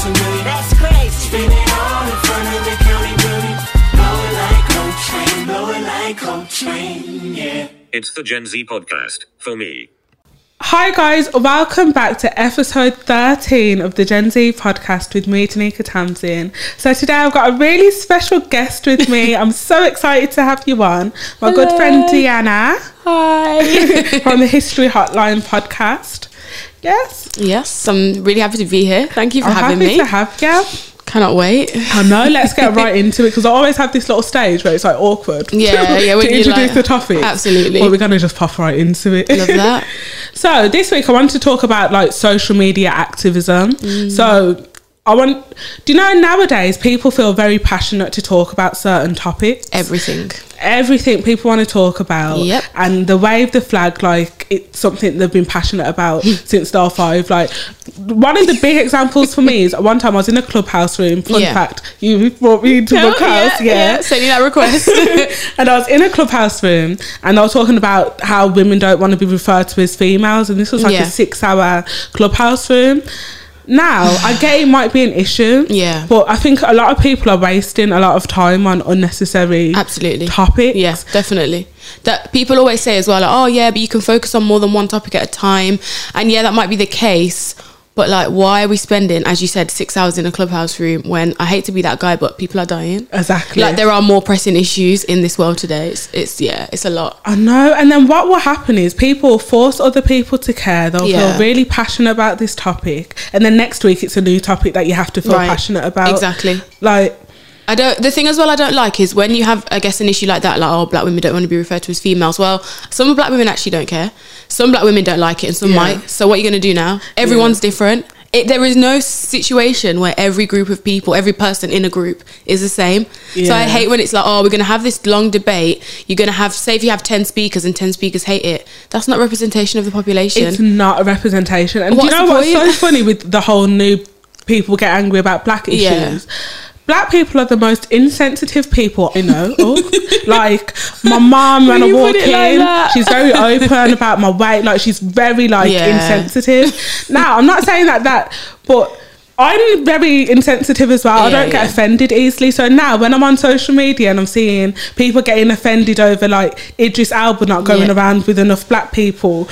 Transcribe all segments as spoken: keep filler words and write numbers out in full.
across a million. That's crazy. Spin it all in front of the county building. Blow it like Coltrane, blow it like Coltrane, yeah. It's the Gen Z podcast for me. Hi guys, welcome back to episode thirteen of the Gen Z podcast with me, Denika Tamsin. So today I've got a really special guest with me. I'm so excited to have you on. My Hello. Good friend Deanna. Hi. From the History Hotline podcast. Yes. Yes, I'm really happy to be here. Thank you for I'm having me. I'm happy to have you. Cannot wait. I know, let's get right into it because I always have this little stage where it's like awkward. Yeah, yeah. When to introduce like, the topic. Absolutely. Well, we're going to just pop right into it. Love that. So this week I wanted to talk about like social media activism. Mm. So I want, do you know nowadays people feel very passionate to talk about certain topics. Everything. Everything people want to talk about. Yep. And the wave the flag, like it's something they've been passionate about since they're five. Like one of the big examples for me is one time I was in a Clubhouse room. Fun yeah. fact, you brought me into oh, Clubhouse. Yeah, yeah. yeah. Sending that request. And I was in a Clubhouse room and I was talking about how women don't want to be referred to as females. And this was like yeah. a six hour Clubhouse room. Now, I get it might be an issue, yeah, but I think a lot of people are wasting a lot of time on unnecessary absolutely topics. Yes, yeah, definitely. That people always say as well, like, oh yeah, but you can focus on more than one topic at a time, and yeah, that might be the case. But like, why are we spending, as you said, six hours in a Clubhouse room when, I hate to be that guy, but people are dying. Exactly. Like there are more pressing issues in this world today. It's, it's yeah, it's a lot. I know. And then what will happen is people force other people to care. They'll yeah. feel really passionate about this topic. And then next week it's a new topic that you have to feel right. passionate about. Exactly. Like... I don't, the thing as well I don't like is when you have, I guess, an issue like that, like, oh, black women don't want to be referred to as females. Well, some black women actually don't care. Some black women don't like it and some yeah. might. So what are you going to do now? Everyone's yeah. different. It, there is no situation where every group of people, every person in a group is the same. Yeah. So I hate when it's like, oh, we're going to have this long debate. You're going to have, say if you have ten speakers and ten speakers hate it. That's not representation of the population. It's not a representation. And what's do you know what's so funny with the whole new people get angry about black issues? Yeah. Black people are the most insensitive people I know. Oh, like my mum when I walk in, like she's very open about my weight. Like she's very like yeah. insensitive. Now I'm not saying like that, but I'm very insensitive as well. Yeah, I don't get yeah. offended easily. So now when I'm on social media and I'm seeing people getting offended over like Idris Elba not going yeah. around with enough black people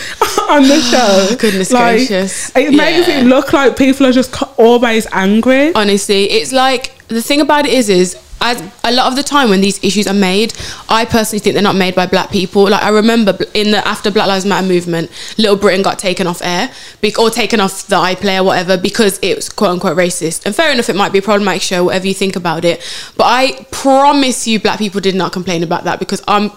on the show. Goodness like, gracious! It makes yeah. it look like people are just always angry. Honestly, it's like. The thing about it is, is as a lot of the time when these issues are made, I personally think they're not made by black people. Like I remember in the after Black Lives Matter movement, Little Britain got taken off air be- or taken off the iPlayer or whatever because it was quote unquote racist. And fair enough, it might be a problematic show, whatever you think about it. But I promise you, black people did not complain about that because I'm.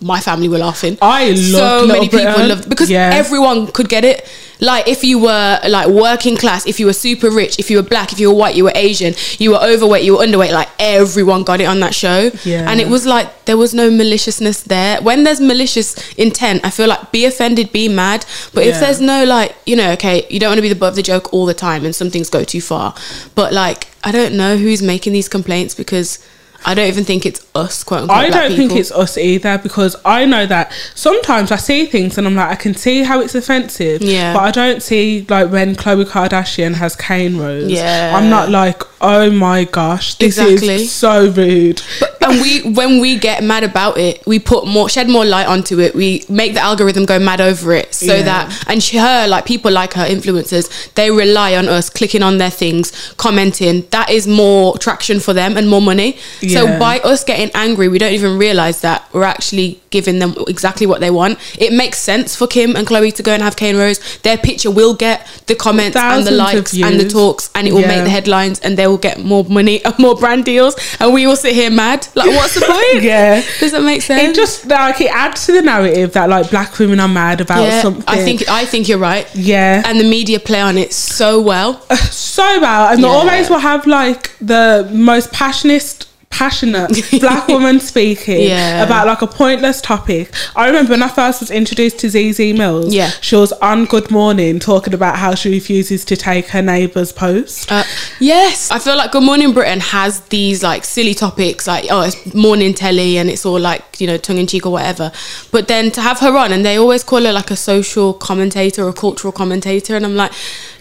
My family were laughing. I love so many Britain. People loved because yes. everyone could get it. Like if you were like working class, if you were super rich, if you were black, if you were white, you were Asian, you were overweight, you were underweight. Like everyone got it on that show, yeah. and it was like there was no maliciousness there. When there's malicious intent, I feel like be offended, be mad. But yeah. if there's no like, you know, okay, you don't want to be the butt of the joke all the time, and some things go too far. But like, I don't know who's making these complaints because. I don't even think it's us, quote unquote. I don't people. think it's us either because I know that sometimes I see things and I'm like, I can see how it's offensive, yeah. but I don't see like when Khloe Kardashian has Kane Rose. Yeah. I'm not like, oh my gosh, this exactly. is so rude. But, and we, when we get mad about it, we put more, shed more light onto it. We make the algorithm go mad over it so yeah. that, and she, her, like people like her influencers, they rely on us clicking on their things, commenting. That is more traction for them and more money. Yeah. So by us getting angry, we don't even realise that we're actually giving them exactly what they want. It makes sense for Kim and Khloe to go and have Kane Rose. Their picture will get the comments thousands and the likes and the talks and it will yeah. make the headlines and they will get more money and more brand deals and we will sit here mad. Like, what's the point? yeah. Does that make sense? It just, like, it adds to the narrative that, like, black women are mad about yeah, something. I think I think you're right. Yeah. And the media play on it so well. Uh, so well. And yeah. they always will have, like, the most passionate... passionate black woman speaking yeah. about like a pointless topic. I remember when I first was introduced to Z Z Mills, yeah. she was on Good Morning talking about how she refuses to take her neighbour's post. Uh, yes. I feel like Good Morning Britain has these like silly topics like, oh, it's morning telly and it's all like, you know, tongue in cheek or whatever. But then to have her on and they always call her like a social commentator or a cultural commentator and I'm like,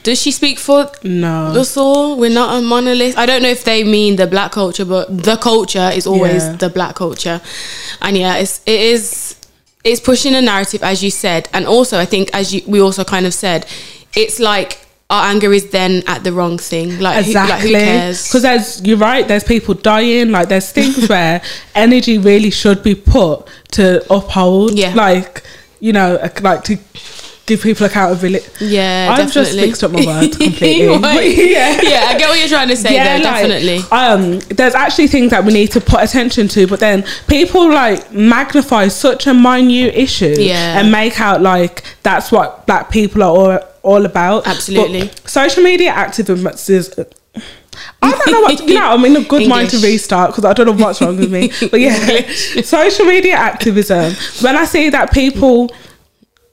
Does she speak for no. us all? We're not a monolith. I don't know if they mean the black culture, but the culture is always yeah. the black culture. And yeah, it's, it is, it's pushing a narrative, as you said. And also, I think, as you, we also kind of said, it's like our anger is then at the wrong thing. Like, exactly. who, like who cares? Because there's, you're right, there's people dying. Like, there's things where energy really should be put to uphold. Yeah. Like, you know, like to... give people accountability. Yeah, I've definitely. just mixed up my words completely. yeah. yeah, I get what you're trying to say yeah, though, like, definitely. Um, there's actually things that we need to put attention to, but then people like magnify such a minute issue yeah. and make out like that's what black people are all, all about. Absolutely. But social media activism is... I don't know what to, you know, I'm in a good English. mind to restart because I don't know what's wrong with me. But yeah, social media activism. When I see that people...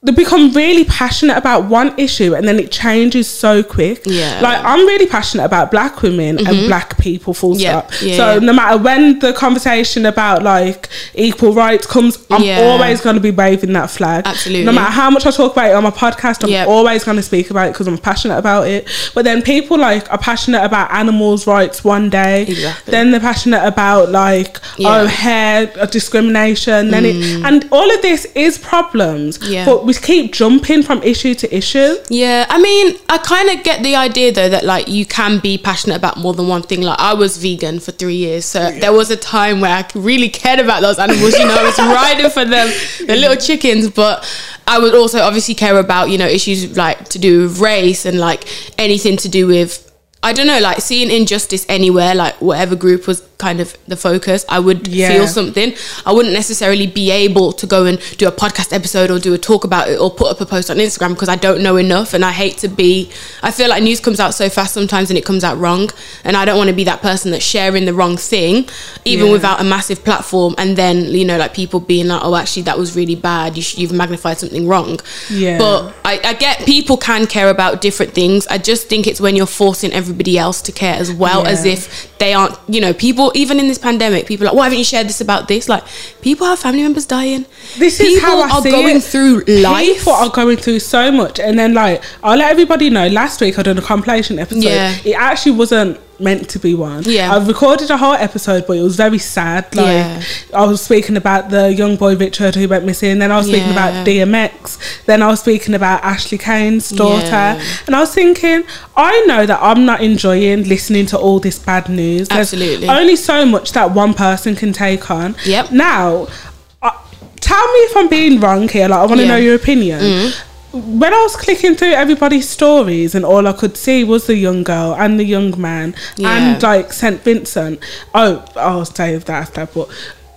they become really passionate about one issue and then it changes so quick. Yeah. Like, I'm really passionate about black women mm-hmm. and black people, full yeah. stop. Yeah, so yeah. no matter when the conversation about, like, equal rights comes, I'm yeah. always going to be waving that flag. Absolutely. No matter how much I talk about it on my podcast, I'm yep. always going to speak about it because I'm passionate about it. But then people, like, are passionate about animals' rights one day. Exactly. Then they're passionate about, like, yeah. oh, hair, discrimination. Mm. Then it, and all of this is problems. Yeah. But we keep jumping from issue to issue. Yeah, I mean, I kind of get the idea though that like you can be passionate about more than one thing. Like I was vegan for three years, so yeah. there was a time where I really cared about those animals. You know, I was riding for them, the little chickens. But I would also obviously care about, you know, issues like to do with race and like anything to do with, I don't know, like seeing injustice anywhere, like whatever group was kind of the focus, I would yeah. feel something. I wouldn't necessarily be able to go and do a podcast episode or do a talk about it or put up a post on Instagram because I don't know enough, and I hate to be, I feel like news comes out so fast sometimes and it comes out wrong, and I don't want to be that person that's sharing the wrong thing even yeah. without a massive platform, and then, you know, like people being like, oh actually that was really bad, you sh- you've magnified something wrong. Yeah. But I, I get people can care about different things. I just think it's when you're forcing everything everybody else to care as well yeah. as if they aren't, you know, people even in this pandemic, people are like, why haven't you shared this about this? Like, people have family members dying. This people is how I are see going it. Through life. People are going through so much. And then like, I'll let everybody know, last week I done a compilation episode. Yeah. It actually wasn't meant to be one. Yeah. I've recorded a whole episode, but it was very sad. Like yeah. I was speaking about the young boy Richard who went missing, then I was speaking yeah. about D M X, then I was speaking about Ashley Cain's daughter, yeah. and I was thinking, I know that I'm not enjoying listening to all this bad news. Absolutely. There's only so much that one person can take on. Yep. Now I, tell me if I'm being wrong here, like I want to yeah. know your opinion. Mm. When I was clicking through everybody's stories and all I could see was the young girl and the young man yeah. and like Saint Vincent. Oh, I'll save that after, but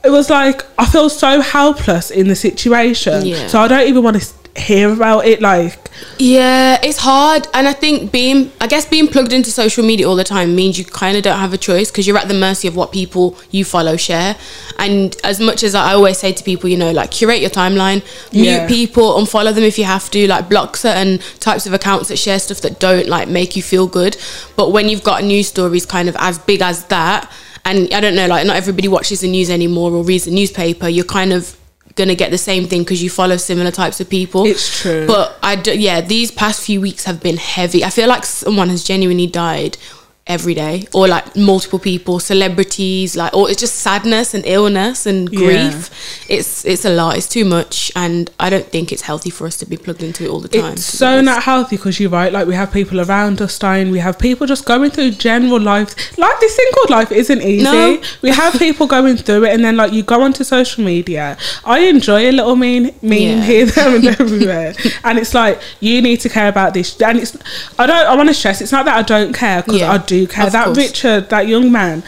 it was like, I feel so helpless in the situation. Yeah. So I don't even want to hear about it. Like, yeah, it's hard. And I think being, I guess being plugged into social media all the time means you kind of don't have a choice because you're at the mercy of what people you follow share. And as much as I always say to people, you know, like curate your timeline, mute yeah. people, unfollow them if you have to, like block certain types of accounts that share stuff that don't like make you feel good. But when you've got news stories kind of as big as that, and I don't know, like not everybody watches the news anymore or reads the newspaper, you're kind of gonna get the same thing because you follow similar types of people. It's true. But I do, yeah, these past few weeks have been heavy. I feel like someone has genuinely died every day, or like multiple people, celebrities, like, or it's just sadness and illness and grief. Yeah. It's it's a lot. It's too much, and I don't think it's healthy for us to be plugged into it all the time. It's so not healthy because you're right. Like we have people around us dying. We have people just going through general life. Like this thing called life isn't easy. No. We have people going through it, and then like you go onto social media. I enjoy a little mean mean yeah. here, there, and everywhere, and it's like you need to care about this. And it's I don't. I want to stress. It's not that I don't care because yeah. I do. Care. That course. Richard, that young man,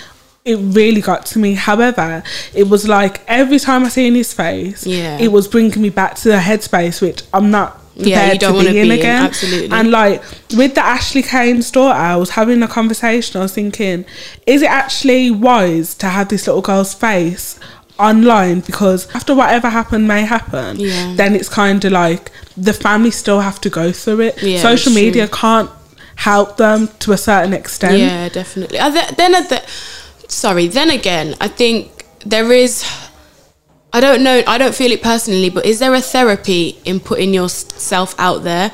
it really got to me. However, it was like every time I seen his face, yeah. it was bringing me back to the headspace which I'm not prepared yeah, you don't to want be, to be in again. In, absolutely. And like with the Ashley Cain's daughter, I was having a conversation. I was thinking, is it actually wise to have this little girl's face online? Because after whatever happened may happen, yeah. then it's kind of like the family still have to go through it. Yeah, Social media true. can't help them to a certain extent. Yeah, definitely. Are there, then, are there, sorry. Then again, I think there is. I don't know. I don't feel it personally, but is there a therapy in putting yourself out there?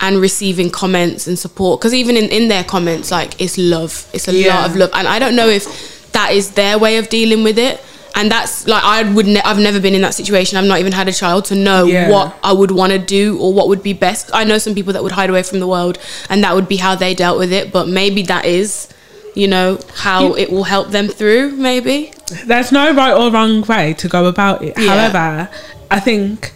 and receiving comments and support, because even in, in their comments, like, it's love, it's a yeah. lot of love, and I don't know if that is their way of dealing with it. And that's like, I would ne- I've never been in that situation. I've not even had a child to know yeah. what I would want to do or what would be best. I know some people that would hide away from the world and that would be how they dealt with it, but maybe that is, you know, how it will help them through. Maybe there's no right or wrong way to go about it. Yeah. However, I think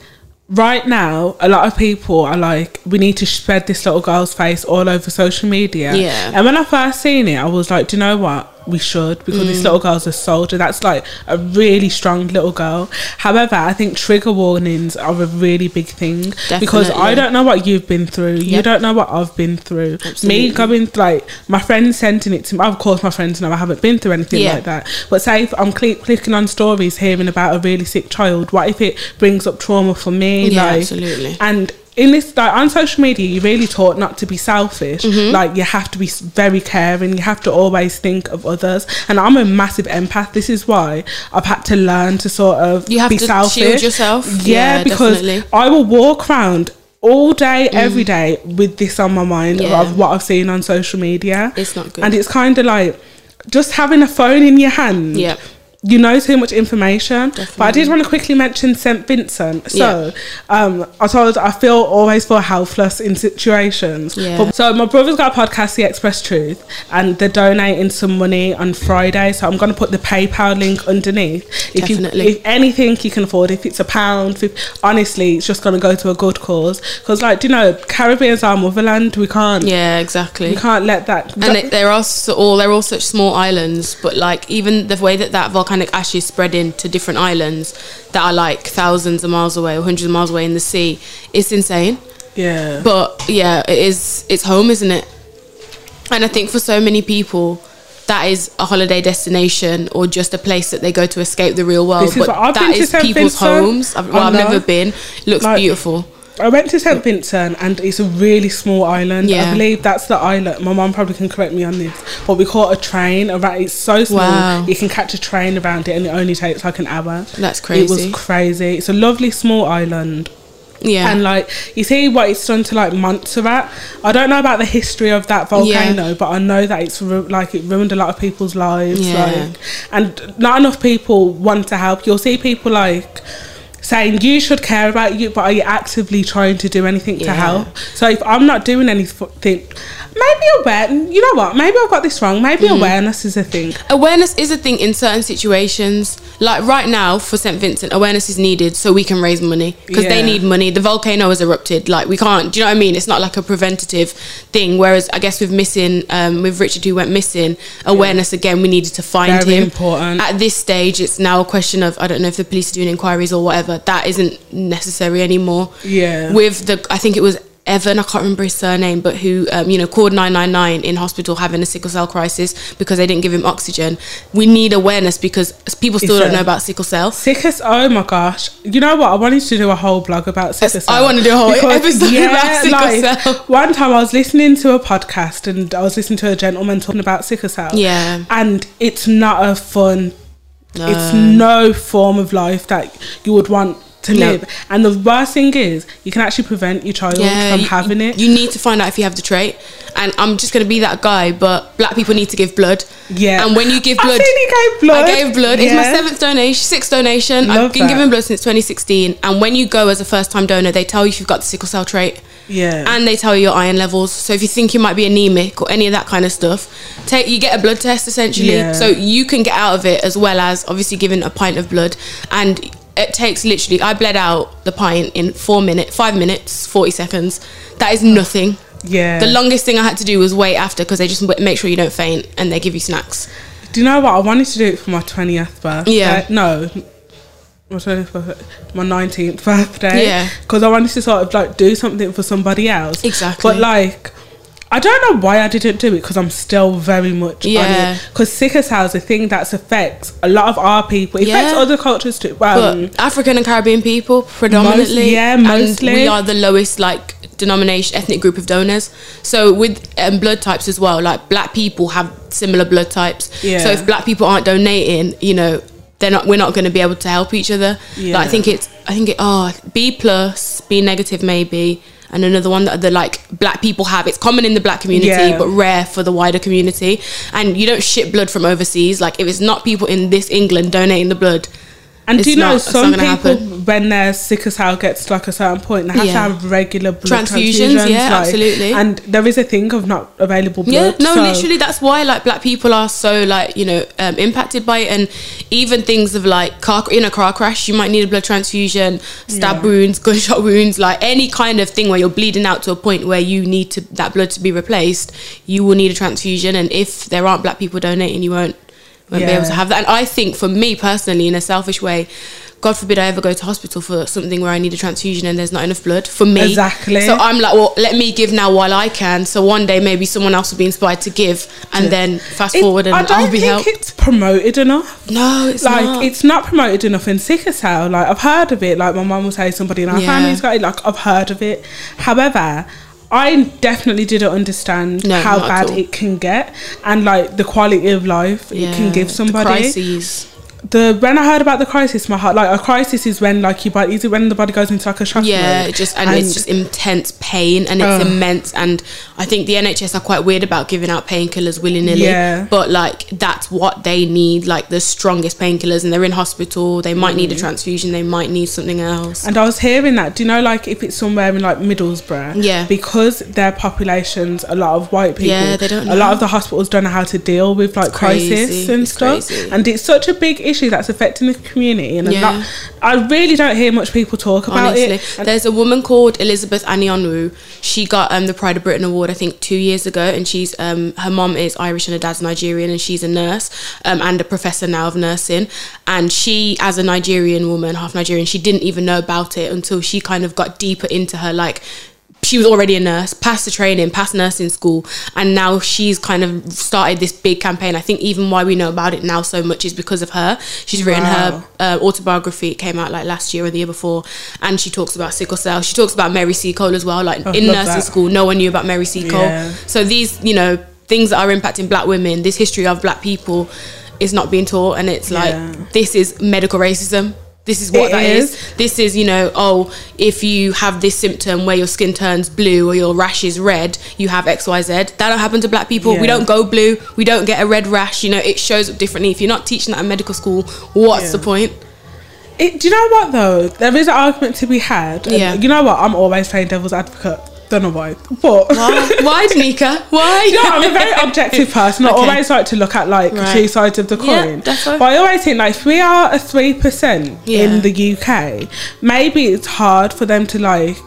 right now a lot of people are like, we need to spread this little girl's face all over social media. Yeah. And when I first seen it, I was like, do you know what? We should, because mm. this little girl's a soldier. That's like a really strong little girl. However, I think trigger warnings are a really big thing. Definitely. Because I don't know what you've been through. Yep. You don't know what I've been through. Absolutely. Me going, like, my friend sending it to me. Of course, my friends know I haven't been through anything yeah. like that. But say if I'm cl- clicking on stories, hearing about a really sick child, what if it brings up trauma for me? Yeah, like, absolutely. And in this, like, on social media, you're really taught not to be selfish. Mm-hmm. Like, you have to be very caring. You have to always think of others. And I'm a massive empath. This is why I've had to learn to sort of you have be to selfish. Shield yourself. Yeah, yeah, because definitely. I will walk around all day, mm. every day with this on my mind yeah. of what I've seen on social media. It's not good. And it's kind of like just having a phone in your hand. Yeah. You know too much information. Definitely. But I did want to quickly mention Saint Vincent. So, yeah. um, I told I feel always feel helpless in situations. Yeah. But, so my brother's got a podcast, The Express Truth, and they're donating some money on Friday. So I'm going to put the PayPal link underneath. If Definitely. You, if anything you can afford, if it's a pound, if, honestly, it's just going to go to a good cause. Because, like, do you know, Caribbean's our motherland. We can't. Yeah, exactly. We can't let that. And it, they're all so, all they're all such small islands. But like, even the way that that volcano ashes spreading to different islands that are like thousands of miles away or hundreds of miles away in the sea, it's insane. Yeah. But yeah, it is, it's home, isn't it? And I think for so many people that is a holiday destination or just a place that they go to escape the real world. This is, but I've that been is to people's homes. I've, well, I've never been. It looks like, beautiful. I went to Saint Vincent and it's a really small island. Yeah. I believe that's the island. My mum probably can correct me on this, but we caught a train around. It's so small. Wow. You can catch a train around it and it only takes like an hour. That's crazy. It was crazy. It's a lovely small island. Yeah. And like, you see what it's done to like Montserrat. I don't know about the history of that volcano, yeah. but I know that it's ru- like it ruined a lot of people's lives. Yeah. Like, and not enough people want to help. You'll see people like saying you should care about you, but are you actively trying to do anything yeah. to help? So if I'm not doing anything, maybe aware, you know what, maybe I've got this wrong, maybe mm. awareness is a thing. Awareness is a thing in certain situations. Like right now for Saint Vincent, awareness is needed so we can raise money, because yeah. they need money. The volcano has erupted, like we can't, do you know what I mean? It's not like a preventative thing, whereas I guess with missing, um, with Richard who went missing, awareness yeah. again, we needed to find Very him. Important. At this stage, it's now a question of, I don't know if the police are doing inquiries or whatever, that isn't necessary anymore. Yeah. With the, I think it was Evan, I can't remember his surname, but who, um, you know, called nine nine nine in hospital having a sickle cell crisis because they didn't give him oxygen. We need awareness because people still it's don't a, know about sickle cell. Sickle cell, oh my gosh. You know what? I wanted to do a whole blog about sickle cell. I want to do a whole because, episode yeah, about sickle like, cell. One time I was listening to a podcast and I was listening to a gentleman talking about sickle cell. Yeah. And it's not a fun No. It's no form of life that you would want to no. live. And the worst thing is, you can actually prevent your child yeah, from you, having it. You need to find out if you have the trait. And I'm just going to be that guy, but black people need to give blood. Yeah. And when you give blood, I think you gave blood. I gave blood. Yeah. It's my seventh donation, sixth donation. Love I've been that. giving blood since twenty sixteen. And when you go as a first-time donor, they tell you if you've got the sickle cell trait. Yeah. And they tell you your iron levels. So if you think you might be anemic or any of that kind of stuff, take you get a blood test essentially. Yeah. So you can get out of it, as well as obviously giving a pint of blood. And it takes literally, I bled out the pint in four minutes, five minutes, forty seconds. That is nothing. Yeah. The longest thing I had to do was wait after, because they just make sure you don't faint and they give you snacks. Do you know what? I wanted to do it for my twentieth birthday. Yeah. No. My nineteenth birthday, yeah, because I wanted to sort of like do something for somebody else, exactly. But like, I don't know why I didn't do it, because I'm still very much yeah. on it. Because sickle cell is a thing that affects a lot of our people. It yeah. affects other cultures too. Well, but African and Caribbean people predominantly, most, yeah, mostly. And we are the lowest like denomination, ethnic group of donors. So with um, blood types as well, like black people have similar blood types. Yeah. So if black people aren't donating, you know, they're not, we're not going to be able to help each other. Yeah. Like I think it's, I think it, oh, B plus, B negative maybe, and another one that the like black people have. It's common in the black community, yeah. but rare for the wider community. And you don't ship blood from overseas. Like if it's not people in this England donating the blood, and it's do you know not, some people happen. When they're sick as hell gets to like a certain point they have yeah. to have regular blood transfusions, transfusions yeah like, absolutely. And there is a thing of not available blood, yeah no so. literally that's why like black people are so like you know um, impacted by it. And even things of like car in a car crash you might need a blood transfusion, stab yeah. wounds, gunshot wounds, like any kind of thing where you're bleeding out to a point where you need to that blood to be replaced, you will need a transfusion. And if there aren't black people donating, you won't won't yeah. be able to have that. And I think for me personally, in a selfish way, God forbid I ever go to hospital for something where I need a transfusion and there's not enough blood for me. Exactly. So I'm like, well, let me give now while I can, so one day maybe someone else will be inspired to give, and yeah. then fast it, forward and I'll be helped. I don't think it's promoted enough. No, it's like, not. Like, it's not promoted enough in sick as hell. Like, I've heard of it. Like, my mum will say somebody in our yeah. family's got it. Like, I've heard of it. However, I definitely didn't understand no, how bad it can get, and like the quality of life yeah, it can give somebody. The crises. The when I heard about the crisis, my heart like a crisis is when like you body is it when the body goes into like a shock. Yeah, mode, just and, and it's just intense pain and it's uh, immense. And I think the N H S are quite weird about giving out painkillers willy nilly. Yeah. But like that's what they need, like the strongest painkillers, and they're in hospital. They might mm. need a transfusion. They might need something else. And I was hearing that. Do you know like if it's somewhere in like Middlesbrough? Yeah. Because their populations, a lot of white people. Yeah, they don't know. A lot of the hospitals don't know how to deal with like it's crisis crazy. and it's stuff. Crazy. And it's such a big issue. That's affecting the community, and yeah. not, I really don't hear much people talk about Honestly. it. And there's a woman called Elizabeth Anyanwu. She got um, the Pride of Britain award I think two years ago, and she's um, her mom is Irish and her dad's Nigerian, and she's a nurse um, and a professor now of nursing. And she, as a Nigerian woman, half Nigerian, she didn't even know about it until she kind of got deeper into her like she was already a nurse, passed the training, passed nursing school, and now she's kind of started this big campaign. I think even why we know about it now so much is because of her. She's written wow. her uh, autobiography. It came out like last year or the year before, and she talks about sickle cell. She talks about Mary Seacole as well. Like oh, in nursing that. school, no one knew about Mary Seacole. Yeah. So these, you know, things that are impacting black women, this history of black people is not being taught, and it's like yeah. this is medical racism. This is what it that is. is. This is, you know, oh, if you have this symptom where your skin turns blue or your rash is red, you have X, Y, Z. That don't happen to black people. Yeah. We don't go blue. We don't get a red rash. You know, it shows up differently. If you're not teaching that in medical school, what's yeah. the point? It, do you know what, though? There is an argument to be had. Yeah. You know what? I'm always playing devil's advocate. Don't know why. But why, why Denika? Why? No, I'm a very objective person. I okay. always like to look at like right. two sides of the coin. Yeah, but I always think like if we are a three percent yeah. in the U K, maybe it's hard for them to like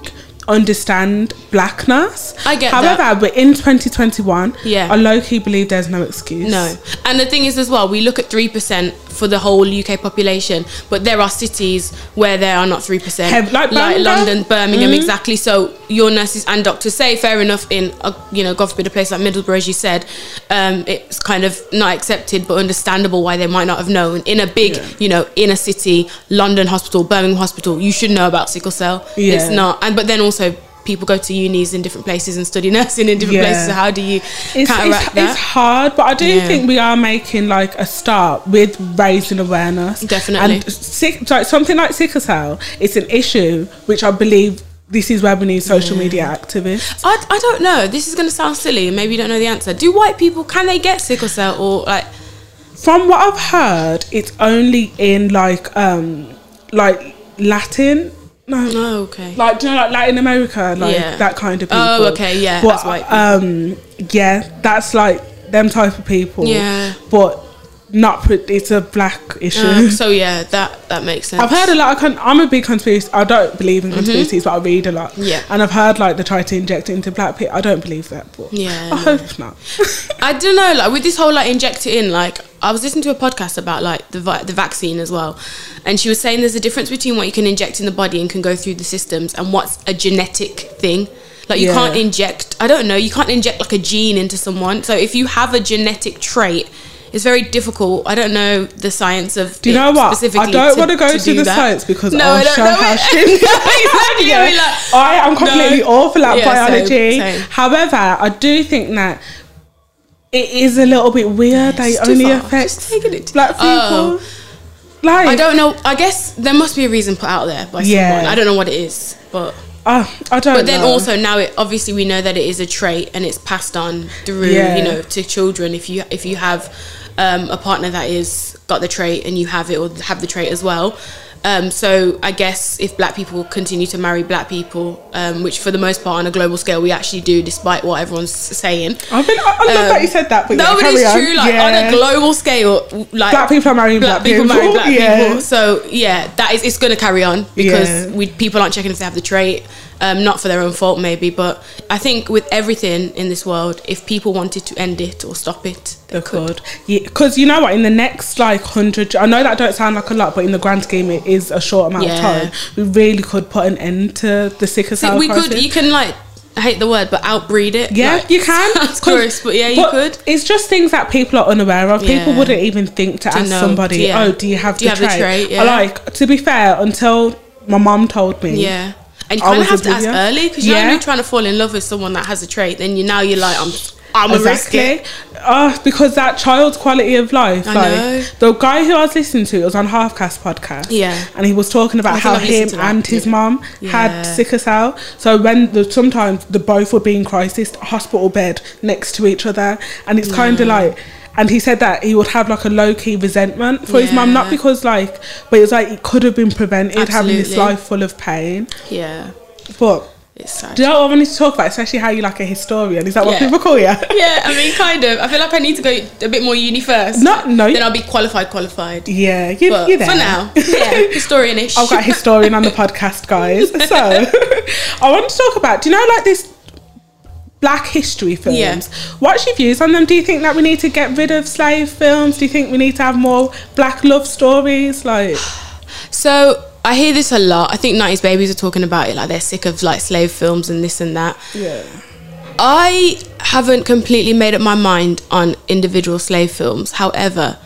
understand blackness. I get However, that. However, we're in twenty twenty-one. Yeah. I low-key believe there's no excuse. No. And the thing is as well, we look at three percent for the whole U K population, but there are cities where there are not three percent. Have, like, like London, Birmingham, mm-hmm. exactly. So your nurses and doctors say, fair enough, in, a, you know, God forbid, a place like Middlesbrough, as you said, um, it's kind of not accepted, but understandable why they might not have known. In a big, yeah. you know, inner city, London hospital, Birmingham hospital, you should know about sickle cell. Yeah. It's not. And But then also, so people go to unis in different places and study nursing in different yeah. places. So how do you it's, counteract it's, that? It's hard, but I do yeah. think we are making like a start with raising awareness. Definitely. And sick, like, something like sickle cell, it's an issue which I believe this is where we need social yeah. media activists. I, I don't know. This is going to sound silly. Maybe you don't know the answer. Do white people, can they get sickle cell? Or like, from what I've heard, it's only in like um, like Latin. No, no, okay. Like, do you know, like Latin America, like yeah. that kind of people. Oh, okay, yeah. But, that's white people. Um, yeah, that's like them type of people. Yeah, but not. It's a black issue. Um, so yeah, that that makes sense. I've heard a lot. Of con- I'm a big conspiracy. I don't believe in conspiracies, mm-hmm. but I read a lot. Yeah, and I've heard like they try to inject it into black people. I don't believe that. But yeah, I no. hope not. I don't know. Like with this whole like inject it in like. I was listening to a podcast about like the vi- the vaccine as well, and she was saying there's a difference between what you can inject in the body and can go through the systems and what's a genetic thing. Like you yeah. can't inject, I don't know, you can't inject like a gene into someone. So if you have a genetic trait, it's very difficult. I don't know the science of do you know what I don't to, want to go to, to the that. science because no, I'll show how shit I am completely no. all for like yeah, biology same, same. However, I do think that it is a little bit weird. They it's only affect black people. Oh. Like I don't know. I guess there must be a reason put out there by yeah. someone. I don't know what it is, but Uh, I don't know. But then know. also now, it, obviously we know that it is a trait and it's passed on through, yeah. you know, to children. If you if you have um, a partner that is got the trait and you have it or have the trait as well. Um, so I guess if black people continue to marry black people, um, which for the most part on a global scale we actually do, despite what everyone's saying. I, mean, I, I love um, that you said that. But no, yeah, but it's on. true. Like yeah. on a global scale, like black people are marrying black, black people. people marry black yeah. people. So yeah, that is it's going to carry on because yeah. we people aren't checking if they have the trait, um, not for their own fault maybe, but I think with everything in this world, if people wanted to end it or stop it, they could. Because yeah, you know what, in the next like hundred, I know that don't sound like a lot, but in the grand scheme, it is a short amount yeah. of time. We really could put an end to the sickle-cell we crisis. Could you can like I hate the word but outbreed it yeah like, you can that's gross but yeah you but could it's just things that people are unaware of. yeah. People wouldn't even think to, to ask know. somebody yeah. oh do you have, do the, you trait? have the trait yeah. Like, to be fair, until my mum told me. Yeah. And you kind of have to ask early because yeah. you're trying to fall in love with someone that has a trait, then you now you're like, I'm I'm exactly. a risk it. Uh, because that child's quality of life. I like know. The guy who I was listening to, it was on Halfcast podcast. Yeah. And he was talking about I how him and his yeah. mum had yeah. sickle cell. So when the, sometimes the both would be in crisis, hospital bed next to each other. And it's yeah. kind of like... And he said that he would have like a low-key resentment for yeah. his mum, not because like... But it was like, it could have been prevented. Absolutely. Having this life full of pain. Yeah. But... Do you know what I wanted to talk about? Especially how you like a historian. Is that yeah. what people call you? Yeah, I mean, kind of. I feel like I need to go a bit more uni first. No, no. Then I'll be qualified, qualified. Yeah, you, you're there. For now, yeah, historian-ish. I've got a historian on the podcast, guys. So, I want to talk about, do you know, like this black history films? Yeah. What's your views on them? Do you think that we need to get rid of slave films? Do you think we need to have more black love stories? Like, So... I hear this a lot. I think nineties babies are talking about it, like they're sick of like slave films and this and that. Yeah. I haven't completely made up my mind on individual slave films. However,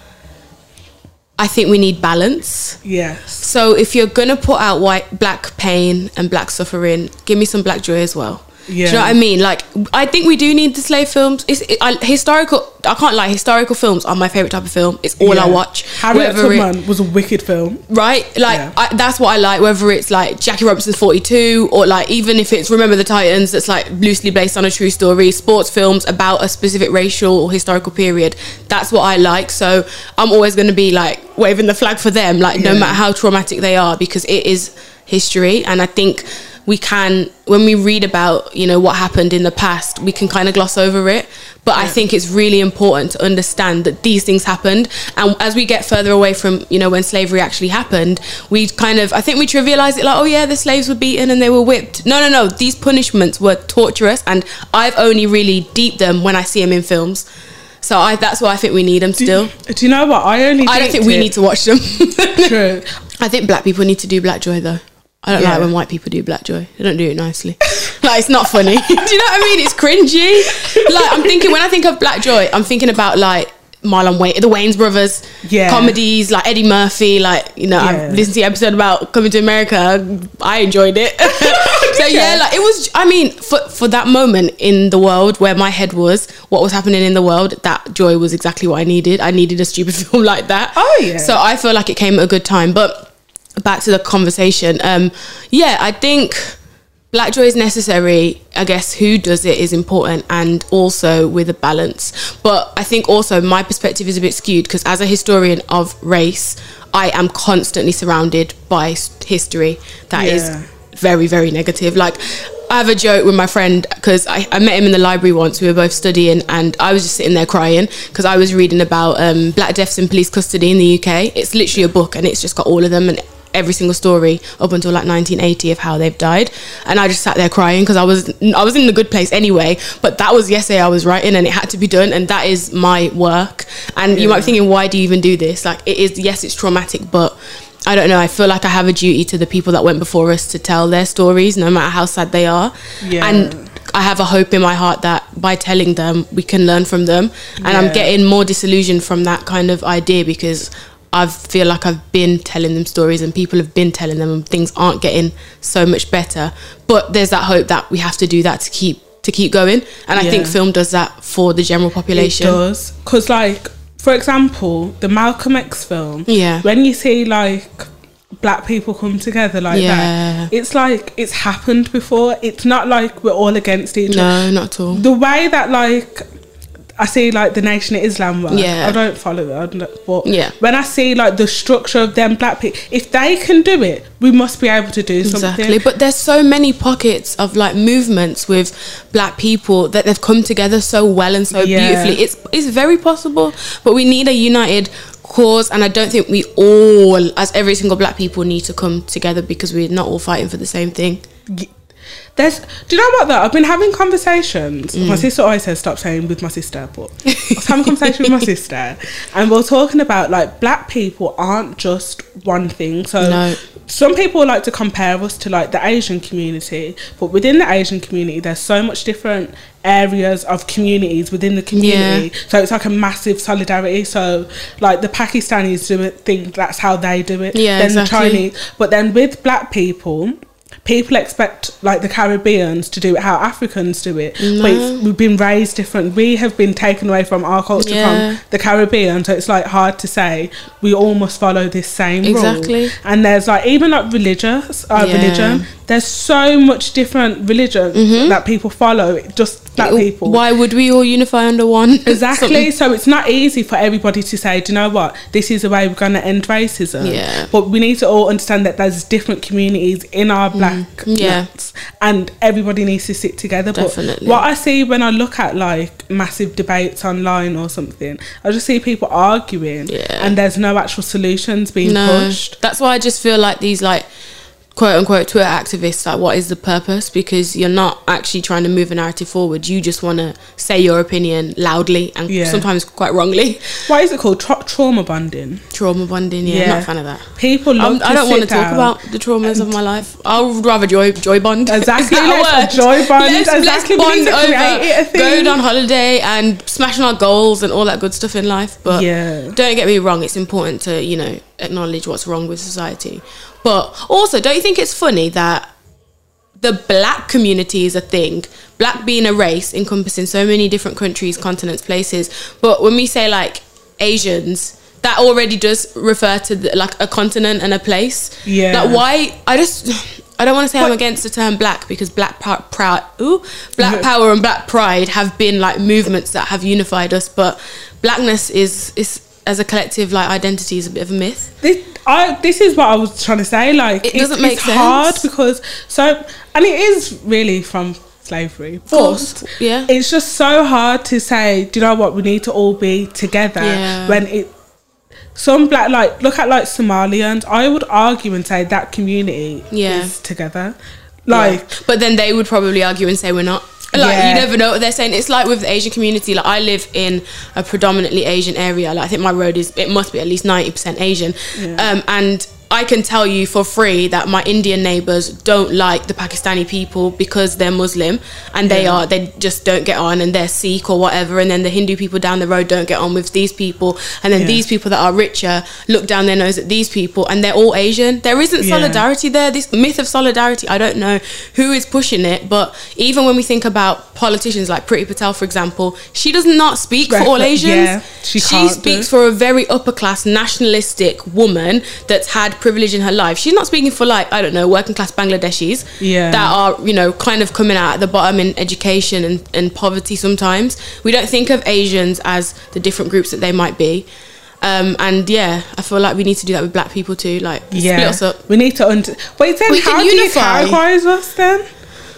I think we need balance. Yes. So if you're gonna put out white black pain and black suffering, give me some black joy as well. Yeah. Do you know what I mean? Like, I think we do need the slave films. It's it, I, historical. I can't lie. Historical films are my favorite type of film. It's all yeah. I watch. Harriet Tubman it, was a wicked film, right? Like, yeah. I, that's what I like. Whether it's like Jackie Robinson's forty-two, or like even if it's Remember the Titans, that's like loosely based on a true story. Sports films about a specific racial or historical period. That's what I like. So I'm always going to be like waving the flag for them, like yeah. no matter how traumatic they are, because it is history, and I think. We can, when we read about, you know, what happened in the past, we can kind of gloss over it. But yeah. I think it's really important to understand that these things happened. And as we get further away from, you know, when slavery actually happened, we kind of, I think we trivialize it like, oh yeah, the slaves were beaten and they were whipped. No, no, no. These punishments were torturous. And I've only really deeped them when I see them in films. So I, that's why I think we need them do, still. Do you know what? I only I don't think it. we need to watch them. True. I think black people need to do Black Joy though. I don't yeah. like when white people do Black Joy. They don't do it nicely. Like, it's not funny. Do you know what I mean? It's cringy. Like, I'm thinking, when I think of Black Joy, I'm thinking about, like, Marlon Wayne, the Wayans brothers, yeah. comedies, like Eddie Murphy, like, you know, yeah. I listened to the episode about Coming to America. I enjoyed it. So, yeah, like, it was, I mean, for, for that moment in the world where my head was, what was happening in the world, that joy was exactly what I needed. I needed a stupid film like that. Oh, yeah. So I feel like it came at a good time. But... back to the conversation, um yeah I think Black Joy is necessary. I guess who does it is important, and also with a balance. But I think also my perspective is a bit skewed because as a historian of race, I am constantly surrounded by history that yeah. is very, very negative. Like, I have a joke with my friend because I, I met him in the library once. We were both studying and I was just sitting there crying because I was reading about um black deaths in police custody in the U K. It's literally a book and it's just got all of them and every single story up until like nineteen eighty of how they've died, and I just sat there crying because I was I was in a good place anyway, but that was the essay I was writing and it had to be done, and that is my work. And yeah. you might be thinking, why do you even do this? Like, it is, yes, it's traumatic, but I don't know, I feel like I have a duty to the people that went before us to tell their stories no matter how sad they are. yeah. And I have a hope in my heart that by telling them we can learn from them, and yeah. I'm getting more disillusioned from that kind of idea because I feel like I've been telling them stories and people have been telling them and things aren't getting so much better. But there's that hope that we have to do that to keep to keep going. And I yeah. think film does that for the general population. It does. Because, like, for example, the Malcolm X film, yeah. when you see, like, black people come together like yeah. that. It's like it's happened before. It's not like we're all against each no, other. No, not at all. The way that like I see like the Nation of Islam work, yeah. I don't follow it, I don't, but yeah. when I see like the structure of them black people, if they can do it, we must be able to do something. Exactly. But there's so many pockets of like movements with black people that they've come together so well and so yeah. beautifully. It's it's very possible, but we need a united cause, and I don't think we all, as every single black people, need to come together because we're not all fighting for the same thing. There's, do you know what though? I've been having conversations. Mm. My sister always says stop saying with my sister, but I was having a conversation with my sister, and we we're talking about like black people aren't just one thing. So no. some people like to compare us to like the Asian community, but within the Asian community, there's so much different areas of communities within the community yeah. so it's like a massive solidarity. So like the Pakistanis do it, think that's how they do it, yeah, then exactly. the Chinese, but then with black people people expect like the Caribbeans to do it how Africans do it. No. But it's, we've been raised different, we have been taken away from our culture yeah. from the Caribbean, so it's like hard to say we all must follow this same exactly. rule. And there's like even like religious uh, yeah. religion, there's so much different religion mm-hmm. that people follow, just black people. Why would we all unify under one? Exactly. So it's not easy for everybody to say, do you know what, this is the way we're going to end racism. Yeah. But we need to all understand that there's different communities in our black mm. yeah. and everybody needs to sit together. Definitely. But what I see when I look at like massive debates online or something, I just see people arguing yeah. and there's no actual solutions being no. pushed. That's why I just feel like these like quote unquote Twitter activists, like what is the purpose? Because you're not actually trying to move a narrative forward, you just want to say your opinion loudly and yeah. sometimes quite wrongly. What is it called? Tra- trauma bonding trauma bonding yeah, yeah. I'm not a fan of that. People love um, to I don't want to talk about the traumas of my life. I'll rather joy joy bond. Exactly. Let's joy bond. Let's, exactly. let's bond over going on holiday and smashing our goals and all that good stuff in life. But yeah. don't get me wrong, it's important to, you know, acknowledge what's wrong with society. But also, don't you think it's funny that the black community is a thing, black being a race encompassing so many different countries, continents, places, but when we say like Asians, that already does refer to the, like a continent and a place. Yeah. Like why, I just, I don't want to say what? I'm against the term black, because black power, proud, ooh, black power and black pride have been like movements that have unified us, but blackness is is as a collective like identity is a bit of a myth. This, I, this is what I was trying to say. Like it, it doesn't make it's sense. Hard because so, and it is really from slavery, forced. Yeah, it's just so hard to say, do you know what, we need to all be together yeah. when it. Some black like look at like Somalians. I would argue and say that community yeah. is together. Like, yeah. but then they would probably argue and say we're not. Like yeah. you never know what they're saying. It's like with the Asian community, like I live in a predominantly Asian area, like I think my road is, it must be at least ninety percent Asian yeah. um, and I can tell you for free that my Indian neighbours don't like the Pakistani people because they're Muslim and yeah. they are, they just don't get on, and they're Sikh or whatever, and then the Hindu people down the road don't get on with these people, and then yeah. these people that are richer look down their nose at these people, and they're all Asian. There isn't yeah. solidarity there. This myth of solidarity, I don't know who is pushing it, but even when we think about politicians like Priti Patel, for example, she does not speak right. for all Asians. Yeah, she she speaks do. for a very upper class nationalistic woman that's had privilege in her life. She's not speaking for like, I don't know, working class Bangladeshis yeah. that are, you know, kind of coming out at the bottom in education and, and poverty sometimes. We don't think of Asians as the different groups that they might be. Um, and yeah, I feel like we need to do that with black people too. Like, yeah. split us up. We need to... Under- Wait, then we how can do unify. You categorise us then?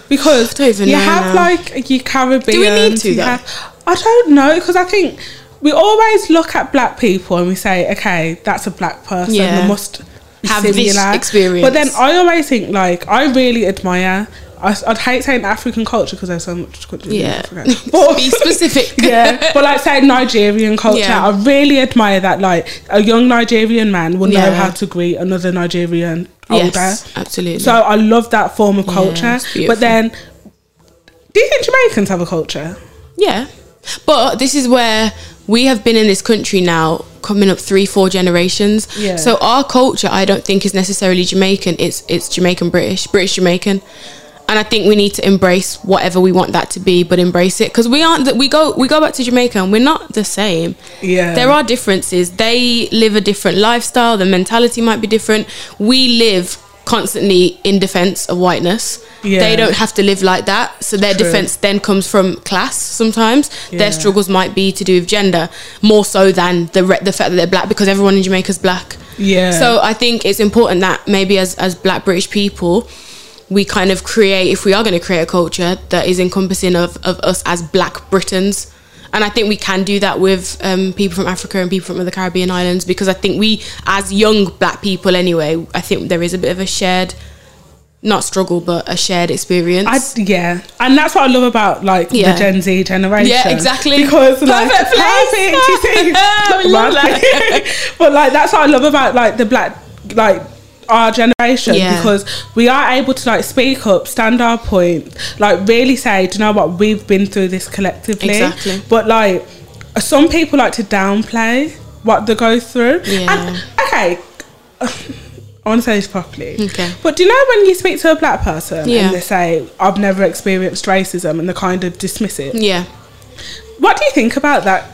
Because I don't even you know have now. Like your Caribbean... Do we need to though? Have- I don't know, because I think we always look at black people and we say, okay, that's a black person. Yeah. They must... have similar. This experience. But then I always think like I really admire I, I'd hate saying African culture because there's so much culture yeah in Africa, but be specific yeah but like saying Nigerian culture yeah. I really admire that like a young Nigerian man will yeah. know how to greet another Nigerian older. Yes, absolutely. So I love that form of culture yeah, but then do you think Jamaicans have a culture? Yeah, but this is where we have been in this country now coming up three, four generations. Yeah. So our culture, I don't think, is necessarily Jamaican. It's it's Jamaican British, British Jamaican. And I think we need to embrace whatever we want that to be, but embrace it, because we aren't. We go we go back to Jamaica, and we're not the same. Yeah, there are differences. They live a different lifestyle. The mentality might be different. We live constantly in defense of whiteness. Yeah. They don't have to live like that, so their True. defense then comes from class sometimes. Yeah. Their struggles might be to do with gender more so than the re- the fact that they're black, because everyone in Jamaica's black. Yeah. So I think it's important that maybe as as black British people, we kind of create, if we are going to create a culture that is encompassing of, of us as black Britons. And I think we can do that with um, people from Africa and people from the Caribbean islands, because I think we, as young black people anyway, I think there is a bit of a shared, not struggle, but a shared experience. I, yeah. And that's what I love about, like, yeah. the Gen Z generation. Yeah, exactly. Because, perfect like, place. perfect, you see. Love that. But, like, that's what I love about, like, the black, like, our generation, yeah. because we are able to like speak up, stand our point, like really say, do you know what, we've been through this collectively. Exactly. But like some people like to downplay what they go through. Yeah. And, okay, I want to say this properly. Okay. But do you know when you speak to a black person yeah. and they say, I've never experienced racism, and they kind of dismiss it? Yeah. What do you think about that?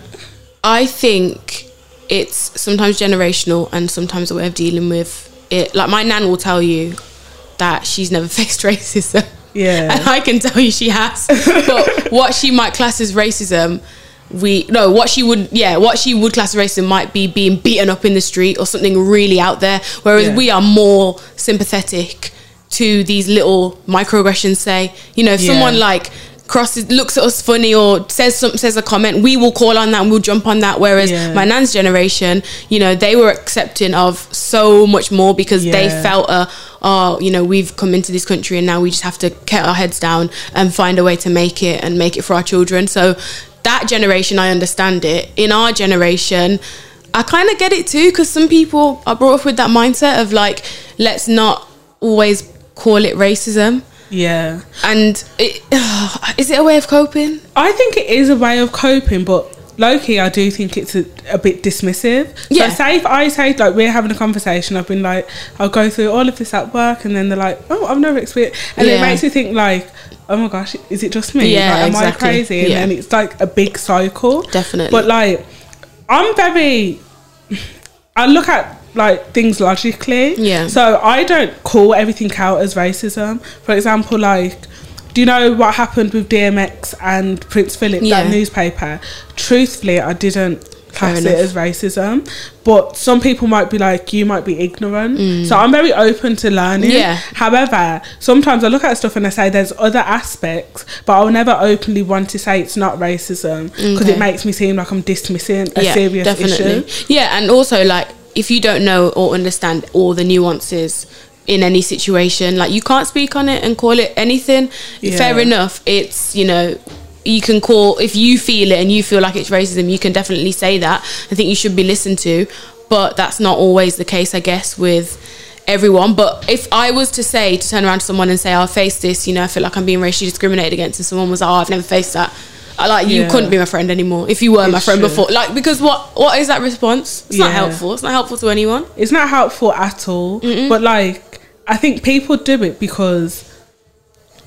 I think it's sometimes generational and sometimes a way of dealing with it. Like my nan will tell you that she's never faced racism, yeah, and I can tell you she has. But what she might class as racism, we no what she would yeah what she would class as racism might be being beaten up in the street or something really out there, whereas yeah. we are more sympathetic to these little microaggressions. Say, you know, if yeah. someone like crosses, looks at us funny or says some, says a comment, we will call on that and we'll jump on that, whereas yeah. my nan's generation, you know, they were accepting of so much more, because yeah. they felt uh, oh you know, we've come into this country and now we just have to get our heads down and find a way to make it and make it for our children. So that generation, I understand it. In our generation, I kind of get it too, because some people are brought up with that mindset of like, let's not always call it racism. Yeah. And it, uh, is it a way of coping? I think it is a way of coping, but low-key, I do think it's a, a bit dismissive. Yeah. So say if I say, like, we're having a conversation, I've been like, I'll go through all of this at work, and then they're like, oh, I've never experienced... And yeah. it makes me think, like, oh my gosh, is it just me? Yeah, like, am exactly. I crazy? And yeah. then it's, like, a big cycle. Definitely. But, like, I'm very... I look at... like things logically, yeah. So I don't call everything out as racism. For example, like, do you know what happened with D M X and Prince Philip? Yeah. That newspaper. Truthfully, I didn't class it as racism, but some people might be like, you might be ignorant. Mm. So I'm very open to learning. Yeah. However, sometimes I look at stuff and I say there's other aspects, but I'll never openly want to say it's not racism, because okay. it makes me seem like I'm dismissing a yeah, serious definitely. issue. Yeah, and also like, if you don't know or understand all the nuances in any situation, like, you can't speak on it and call it anything. Yeah. Fair enough. It's, you know, you can call, if you feel it and you feel like it's racism, you can definitely say that. I think you should be listened to, but that's not always the case, I guess, with everyone. But if I was to say, to turn around to someone and say, I'll face this, you know, I feel like I'm being racially discriminated against, and someone was like, oh, I've never faced that. Like, yeah. you couldn't be my friend anymore if you were it's my friend true. before. Like, because what what is that response? It's yeah. not helpful. It's not helpful to anyone. It's not helpful at all. Mm-mm. But, like, I think people do it because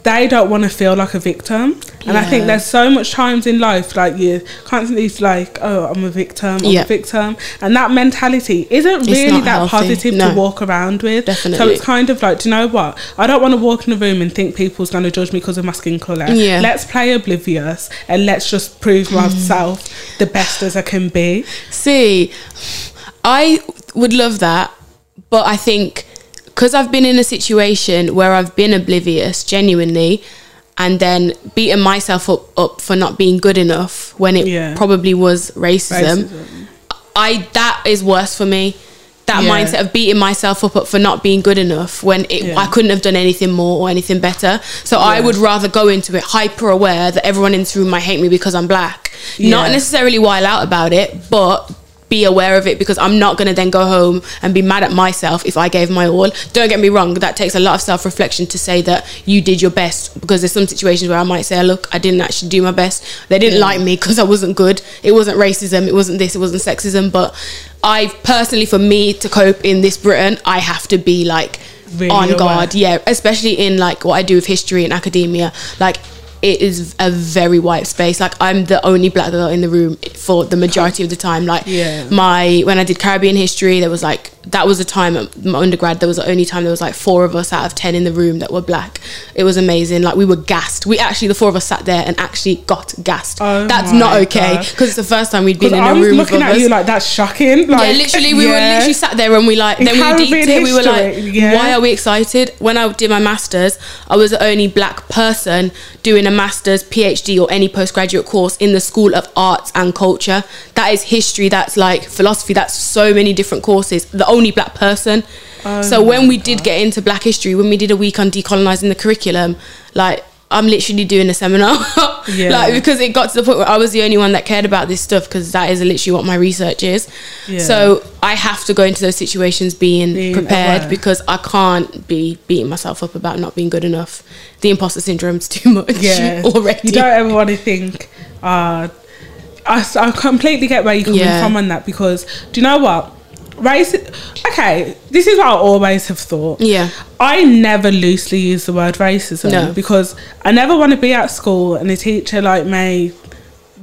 they don't want to feel like a victim. And yeah. I think there's so much times in life, like, you're constantly like, oh, I'm a victim, I'm yeah. a victim. And that mentality isn't really that healthy. positive no. to walk around with. Definitely. So it's kind of like, do you know what? I don't want to walk in a room and think people's going to judge me because of my skin colour. Yeah. Let's play oblivious and let's just prove myself the best as I can be. See, I would love that, but I think... because I've been in a situation where I've been oblivious, genuinely, and then beaten myself up, up for not being good enough when it yeah. probably was racism. racism. I that is worse for me. That yeah. mindset of beating myself up, up for not being good enough when it, yeah. I couldn't have done anything more or anything better. So yeah. I would rather go into it hyper aware that everyone in this room might hate me because I'm black. Yeah. Not necessarily wild out about it, but... be aware of it, because I'm not going to then go home and be mad at myself if I gave my all. Don't get me wrong, that takes a lot of self-reflection to say that you did your best, because there's some situations where I might say, look, I didn't actually do my best. They didn't yeah. like me because I wasn't good. It wasn't racism, it wasn't this, it wasn't sexism. But I personally, for me to cope in this Britain, I have to be like really on aware. guard. Yeah, especially in like what I do with history and academia, like it is a very white space. Like I'm the only black girl in the room for the majority of the time. Like yeah. my, when I did Caribbean history, there was like, that was a time at my undergrad, there was the only time there was like four of us out of ten in the room that were black. It was amazing. Like we were gassed. We actually, the four of us sat there and actually got gassed. Oh, that's not okay. Because it's the first time we'd been in I a room. I was looking with at us. You like, that's shocking. Like, yeah, literally, we yeah. were literally sat there and we like, in then Caribbean we deeped it. We were like, yeah. why are we excited? When I did my master's, I was the only black person doing a master's, PhD or any postgraduate course in the School of Arts and Culture. That is history, that's like philosophy, that's so many different courses. The only black person. Oh, so when we God. did get into black history, when we did a week on decolonizing the curriculum, like I'm literally doing a seminar. yeah. Like because it got to the point where I was the only one that cared about this stuff, because that is literally what my research is. yeah. So I have to go into those situations being, being prepared aware. because I can't be beating myself up about not being good enough. The imposter syndrome's too much yeah. already. You don't ever want to think uh, I, I completely get where you coming yeah. from on that, because do you know what? Race, okay, this is what I always have thought. Yeah. I never loosely use the word racism no. because I never want to be at school and a teacher like may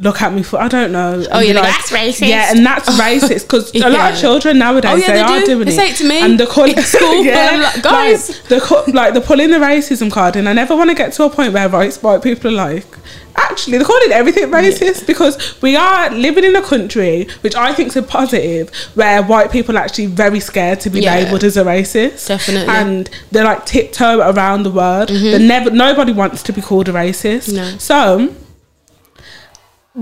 look at me for, I don't know. Oh, yeah, like, that's racist. Yeah, and that's racist, because yeah. a lot of children nowadays, oh, yeah, they, they are do. doing they it. They say it to me. And they're calling at school. yeah, I'm like, guys. Like they're, call, like, they're pulling the racism card, and I never want to get to a point where white people are like, actually they're calling everything racist, yeah. because we are living in a country, which I think is a positive, where white people are actually very scared to be yeah. labelled as a racist. Definitely. And they're like tiptoe around the word. Mm-hmm. They never, nobody wants to be called a racist. No. So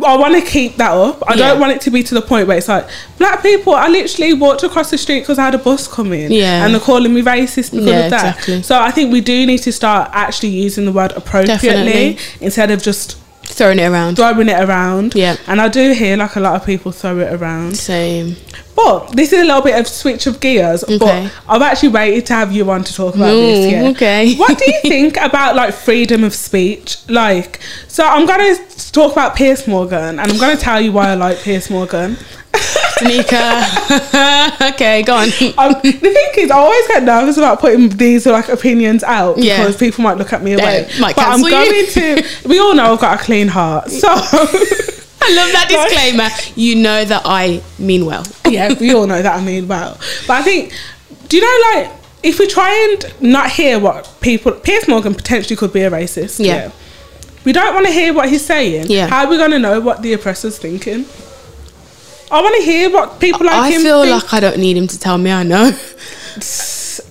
I want to keep that up. I yeah. don't want it to be to the point where it's like, black people, I literally walked across the street because I had a bus coming yeah. and they're calling me racist because yeah, of that. Exactly. So I think we do need to start actually using the word appropriately. Definitely. Instead of just throwing it around. Throwing it around. Yeah. And I do hear like a lot of people throw it around. Same. But this is a little bit of switch of gears. Okay. But I've actually waited to have you on to talk about Ooh, this. Yeah. Okay. What do you think about like freedom of speech? Like, so I'm going to talk about Piers Morgan, and I'm going to tell you why I like Piers Morgan. Denika. Okay, go on. Um, the thing is, I always get nervous about putting these like opinions out because yeah. people might look at me away. Might but I'm going you. to. We all know I've got a clean heart, so. I love that disclaimer. You know that I mean well. Yeah, we all know that I mean well. But I think, do you know, like, if we try and not hear what people, Piers Morgan potentially could be a racist. Yeah. yeah. We don't want to hear what he's saying. Yeah. How are we going to know what the oppressor's thinking? I want to hear what people like I him I feel think. Like I don't need him to tell me I know.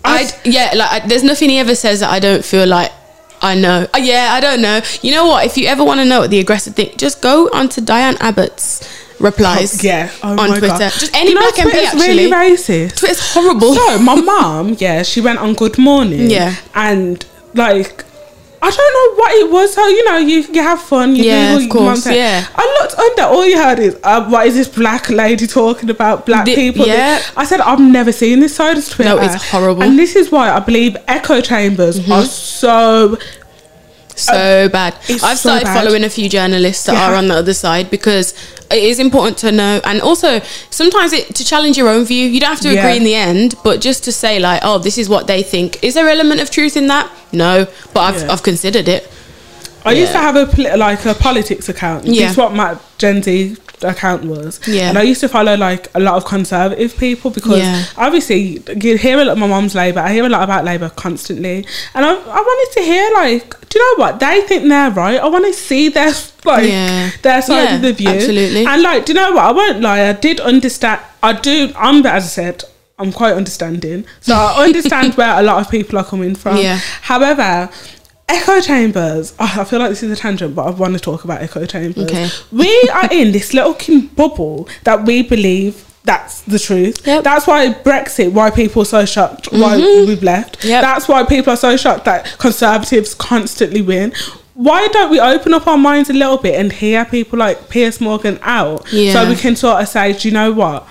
I, yeah, like I, there's nothing he ever says that I don't feel like I know. Uh, yeah, I don't know. You know what? If you ever want to know what the aggressor thinks, just go onto Diane Abbott's replies. Oh, yeah, oh on my Twitter. God. Just any you black know, M P Twitter's actually. Really racist. Twitter's horrible. So my mum, yeah, she went on Good Morning. Yeah, and like. I don't know what it was. So, you know, you you have fun. You yeah, do what of course, you want yeah. I looked under. All you heard is, uh, what is this black lady talking about black the, people? Yeah. I said, I've never seen this side of Twitter. No, it's horrible. And this is why I believe echo chambers mm-hmm. are so... So uh, bad. I've so started bad. following a few journalists that yeah. are on the other side, because it is important to know, and also sometimes it to challenge your own view. You don't have to yeah. agree in the end, but just to say like, oh, this is what they think. Is there an element of truth in that? No, but I've yeah. I've considered it. I yeah. used to have a like a politics account. Yeah. This is what my Gen Z account was. Yeah. And I used to follow like a lot of conservative people, because yeah. obviously you hear a lot of my mum's Labour. I hear a lot about Labour constantly, and I I wanted to hear like, do you know what they think they're right? I want to see their like yeah. their side yeah, of the view. Absolutely. And like, do you know what? I won't lie. I did understand. I do. I'm as I said. I'm quite understanding, so I understand where a lot of people are coming from. Yeah. However. Echo chambers. Oh, I feel like this is a tangent, but I want to talk about echo chambers. Okay. We are in this little Kim bubble that we believe that's the truth. Yep. That's why Brexit, why people are so shocked, mm-hmm. why we've left. Yep. That's why people are so shocked that Conservatives constantly win. Why don't we open up our minds a little bit and hear people like Piers Morgan out yeah. so we can sort of say, do you know what?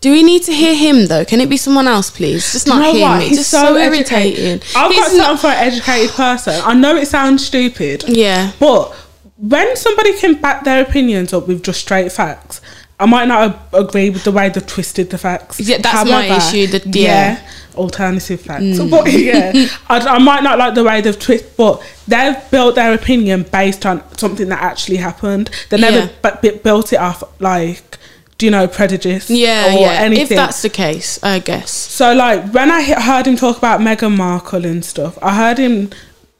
Do we need to hear him though? Can it be someone else, please? Just not you know him. What? He's just so, so irritating. I've He's got something not... for an educated person. I know it sounds stupid. Yeah. But when somebody can back their opinions up with just straight facts, I might not agree with the way they've twisted the facts. Yeah, that's However, my issue. The yeah, yeah, alternative facts. Mm. But yeah, I, I might not like the way they've twisted, but they've built their opinion based on something that actually happened. They never yeah. b- built it off like, do you know, prejudice? Yeah, or yeah. anything. If that's the case, I guess. So like when I heard him talk about Meghan Markle and stuff, I heard him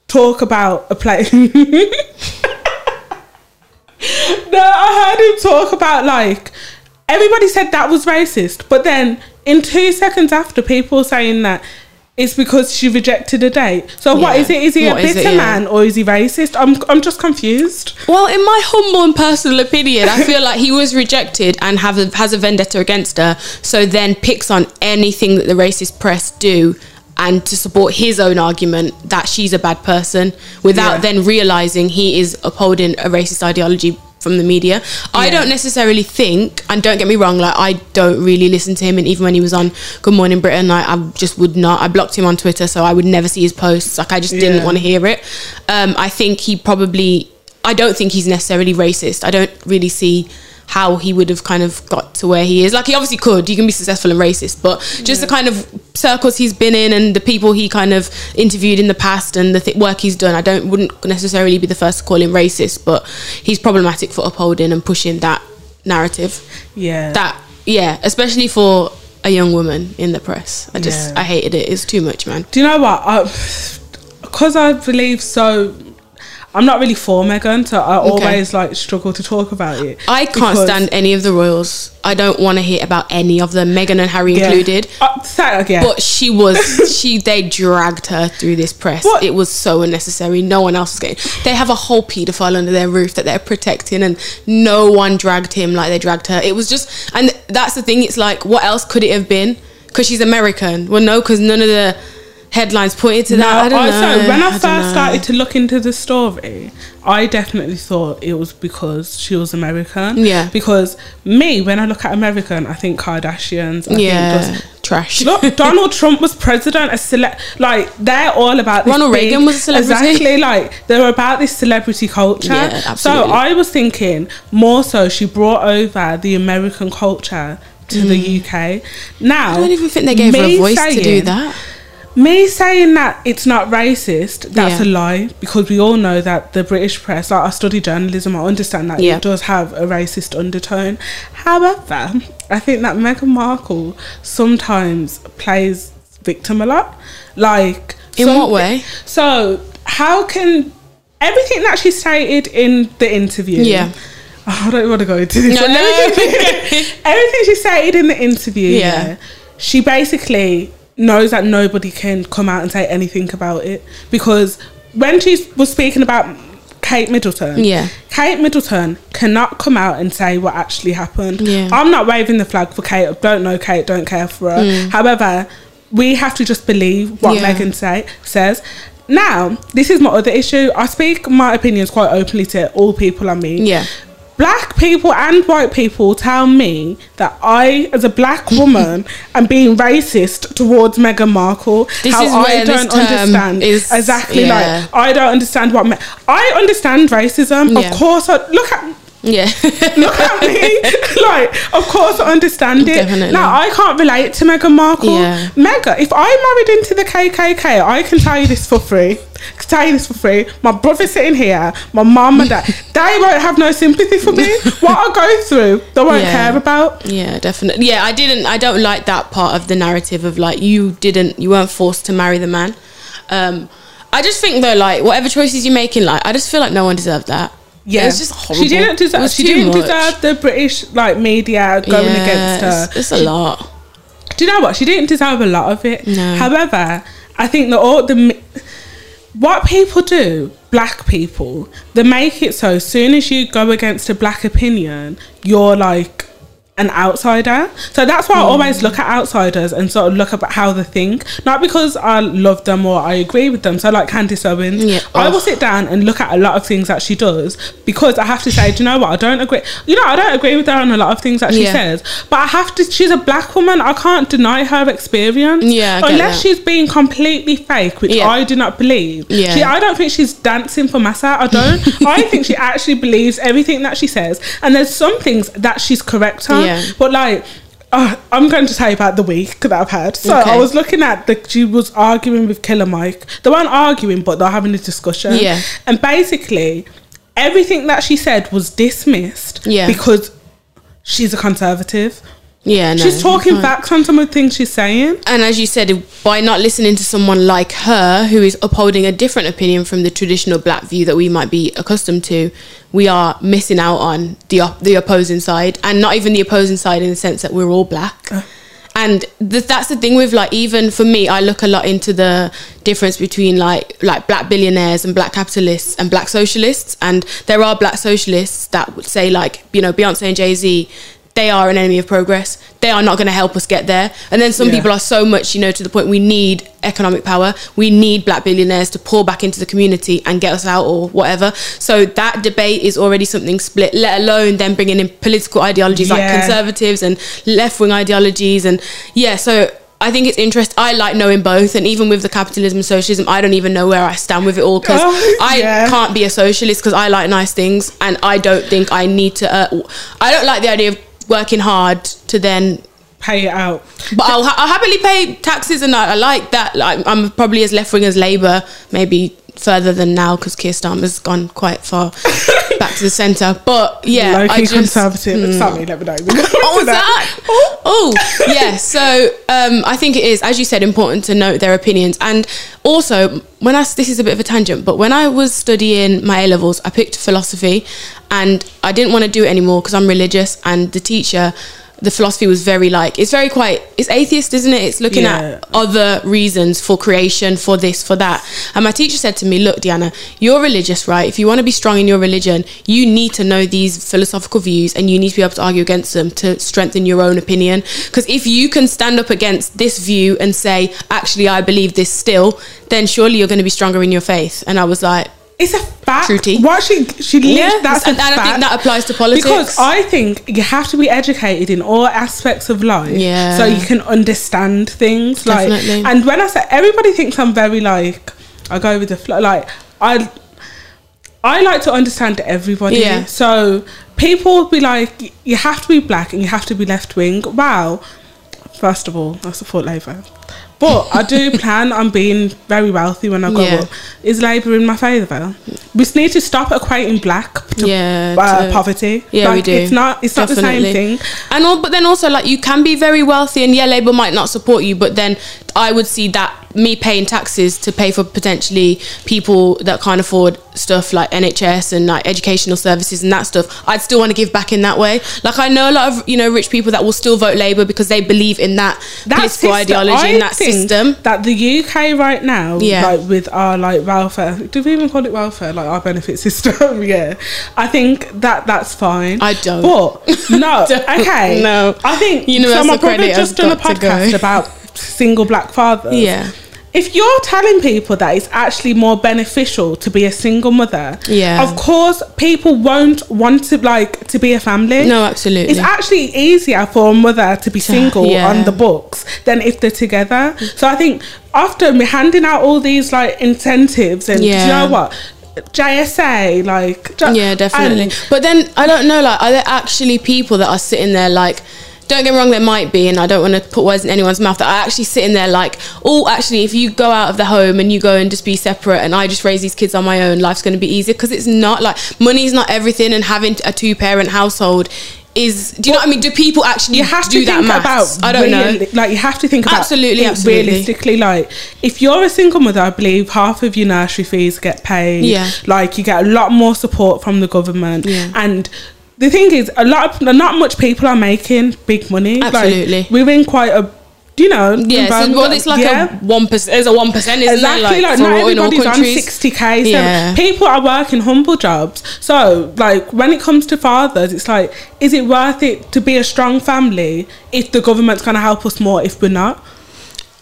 talk about a play. No, I heard him talk about, like, everybody said that was racist, but then in two seconds after, people saying that it's because she rejected a date. So yeah. what is it? Is he what a bitter it, yeah. man, or is he racist? I'm I'm just confused. Well, in my humble and personal opinion, I feel like he was rejected and have a, has a vendetta against her, so then picks on anything that the racist press do, and to support his own argument that she's a bad person, without yeah. then realising he is upholding a racist ideology from the media. Yeah. I don't necessarily think, and don't get me wrong, like I don't really listen to him, and even when he was on Good Morning Britain, like, I just would not. I blocked him on Twitter, so I would never see his posts. Like, I just yeah. didn't want to hear it. Um, I think he probably, I don't think he's necessarily racist. I don't really see how he would have kind of got to where he is. Like, he obviously could, you can be successful and racist, but just yeah. the kind of circles he's been in and the people he kind of interviewed in the past and the th- work he's done, I don't wouldn't necessarily be the first to call him racist, but he's problematic for upholding and pushing that narrative. Yeah. That, yeah, especially for a young woman in the press. I just, yeah. I hated it. It's too much, man. Do you know what? I, because I believe so... I'm not really for Meghan, so I okay. always like struggle to talk about it. I can't stand any of the royals. I don't want to hear about any of them, Meghan and Harry yeah. included. Uh, that, yeah. But she was, she they dragged her through this press. What? It was so unnecessary. No one else was getting. They have a whole paedophile under their roof that they're protecting, and no one dragged him like they dragged her. It was just, and that's the thing. It's like, what else could it have been? Because she's American. Well, no, because none of the headlines pointed to no, that. I don't also, know. When I, I first started to look into the story, I definitely thought it was because she was American. Yeah. Because me, when I look at American, I think Kardashians. I yeah. think just, trash. Look, Donald Trump was president. A cele- like they're all about this Ronald big, Reagan was a celebrity. Exactly. Like they're about this celebrity culture. Yeah, absolutely. So I was thinking more so she brought over the American culture to mm. the U K. Now I don't even think they gave her a voice saying, to do that. Me saying that it's not racist, that's yeah. a lie, because we all know that the British press, like I study journalism, I understand that yeah. it does have a racist undertone. However, I think that Meghan Markle sometimes plays victim a lot. Like, in some, what way? So, how can everything that she stated in the interview? Yeah. Oh, I don't want to go into this. No, no, everything, everything she stated in the interview, yeah, yeah she basically knows that nobody can come out and say anything about it, because when she was speaking about Kate Middleton, yeah, Kate Middleton cannot come out and say what actually happened. Yeah. I'm not waving the flag for Kate. I don't know Kate, don't care for her. Mm. However, we have to just believe what yeah. Meghan say, says. Now, this is my other issue. I speak my opinions quite openly to all people I meet. Yeah. Black people and white people tell me that I, as a black woman, am being racist towards Meghan Markle. This how is where I don't understand is, exactly yeah. like I don't understand what me- I understand racism. Yeah. Of course, I, look at yeah, look at me. Like, of course, I understand it. Definitely. Now I can't relate to Meghan Markle. Yeah. Meghan, if I married into the K K K, I can tell you this for free. I can tell you this for free. My brother's sitting here, my mum and dad, they won't have no sympathy for me. What I go through, they won't yeah. care about. Yeah, definitely. Yeah, I didn't, I don't like that part of the narrative of like, you didn't, you weren't forced to marry the man. Um, I just think though, like, whatever choices you make in life, I just feel like no one deserved that. Yeah, it's just horrible. She didn't deserve, she didn't much. deserve the British, like, media going yeah, against her. It's, it's a lot. Do you know what? She didn't deserve a lot of it. No. However, I think that all the... What people do, black people, they make it so as soon as you go against a black opinion, you're like an outsider. So that's why mm. I always look at outsiders and sort of look about how they think, not because I love them or I agree with them. So like Candice Owens, yeah. I will sit down and look at a lot of things that she does, because I have to say, do you know what, I don't agree you know I don't agree with her on a lot of things that she yeah. says, but I have to, she's a black woman, I can't deny her experience, yeah, unless she's being completely fake, which yeah. I do not believe. yeah. she, I don't think she's dancing for massa. I don't I think she actually believes everything that she says, and there's some things that she's correct on. Yeah. But like, uh, I'm going to tell you about the week that I've had. So okay. I was looking at the, she was arguing with Killer Mike. They weren't arguing, but they're having a discussion. Yeah. And basically, everything that she said was dismissed. Yeah. Because she's a conservative. Yeah, no, she's talking back on some of the things she's saying. And as you said, by not listening to someone like her, who is upholding a different opinion from the traditional black view that we might be accustomed to, we are missing out on the op- the opposing side, and not even the opposing side in the sense that we're all black. Uh. And th- that's the thing with, like, even for me, I look a lot into the difference between like like black billionaires and black capitalists and black socialists. And there are black socialists that would say, like, you know, Beyonce and Jay-Z, they are an enemy of progress. They are not going to help us get there. And then some yeah. people are so much, you know, to the point, we need economic power. We need black billionaires to pour back into the community and get us out or whatever. So that debate is already something split, let alone then bringing in political ideologies yeah. like conservatives and left-wing ideologies. And yeah, so I think it's interesting. I like knowing both. And even with the capitalism and socialism, I don't even know where I stand with it all, because oh, I yeah. can't be a socialist because I like nice things. And I don't think I need to... Uh, I don't like the idea of working hard to then pay it out, but I'll, I'll happily pay taxes, and I, I like that. Like, I'm probably as left wing as Labour, maybe further than now, because Keir Starmer's gone quite far back to the centre. But yeah, low key I just, conservative. Mm. Sorry, let me know. Oh, was that? Oh, oh. yeah. So um, I think it is, as you said, important to note their opinions. And also, when I this is a bit of a tangent, but when I was studying my A levels, I picked philosophy, and I didn't want to do it anymore because I'm religious, and the teacher. The philosophy was very like, it's very quite, it's atheist, isn't it? It's looking yeah. at other reasons for creation, for this, for that. And my teacher said to me, look, Deanna, you're religious, right? If you want to be strong in your religion, you need to know these philosophical views, and you need to be able to argue against them to strengthen your own opinion. Because if you can stand up against this view and say, actually, I believe this still, then surely you're going to be stronger in your faith. And I was like, it's a fact. Truity. What she she yeah. that's and, a and fact. I think that applies to politics, because I think you have to be educated in all aspects of life, yeah. so you can understand things. Definitely. Like, and when I say, everybody thinks I'm very like, I go with the flow. Like I, I like to understand everybody. Yeah. So people will be like, you have to be black and you have to be left wing. Wow. First of all, I support Labour. But I do plan on being very wealthy when I grow yeah. up. Is Labour in my favour? We need to stop equating black to yeah, uh, to, poverty. Yeah, like, we do. It's not. It's Definitely. Not the same thing. And all, but then also, like, you can be very wealthy, and yeah, Labour might not support you. But then I would see that me paying taxes to pay for potentially people that can't afford stuff like N H S and like educational services and that stuff. I'd still want to give back in that way. Like, I know a lot of, you know, rich people that will still vote Labour because they believe in that, that political system, ideology and that system. That the U K right now, yeah. like with our like welfare, do we even call it welfare? Like our benefit system, yeah. I think that that's fine. I don't. But no, don't, okay, no. I think universal so. My brother just done a podcast about single black fathers. Yeah. If you're telling people that it's actually more beneficial to be a single mother, yeah. of course people won't want to like to be a family. No, absolutely. It's actually easier for a mother to be single yeah. on the books than if they're together. So I think often we're handing out all these like incentives and yeah. do you know what? J S A, like... J- yeah, definitely. And, but then, I don't know, like, are there actually people that are sitting there like... Don't get me wrong, there might be, and I don't want to put words in anyone's mouth, that I actually sit in there like, oh, actually, if you go out of the home and you go and just be separate and I just raise these kids on my own, life's going to be easier. Because it's not like, money's not everything, and having a two-parent household is, do you well, know what I mean? Do people actually you have do to that maths? About I don't reali- know. Like, you have to think about absolutely, absolutely. Realistically, like, if you're a single mother, I believe half of your nursery fees get paid. Yeah. Like, you get a lot more support from the government. Yeah. And... the thing is, a lot of, not much people are making big money. Absolutely. Like, we're in quite a Do you know? Yes, yeah, so, well, it's like yeah. a one percent. There's a one percent, isn't exactly, it? Like, like not everybody's on sixty k. So yeah. people are working humble jobs. So, like, when it comes to fathers, it's like, is it worth it to be a strong family if the government's going to help us more if we're not?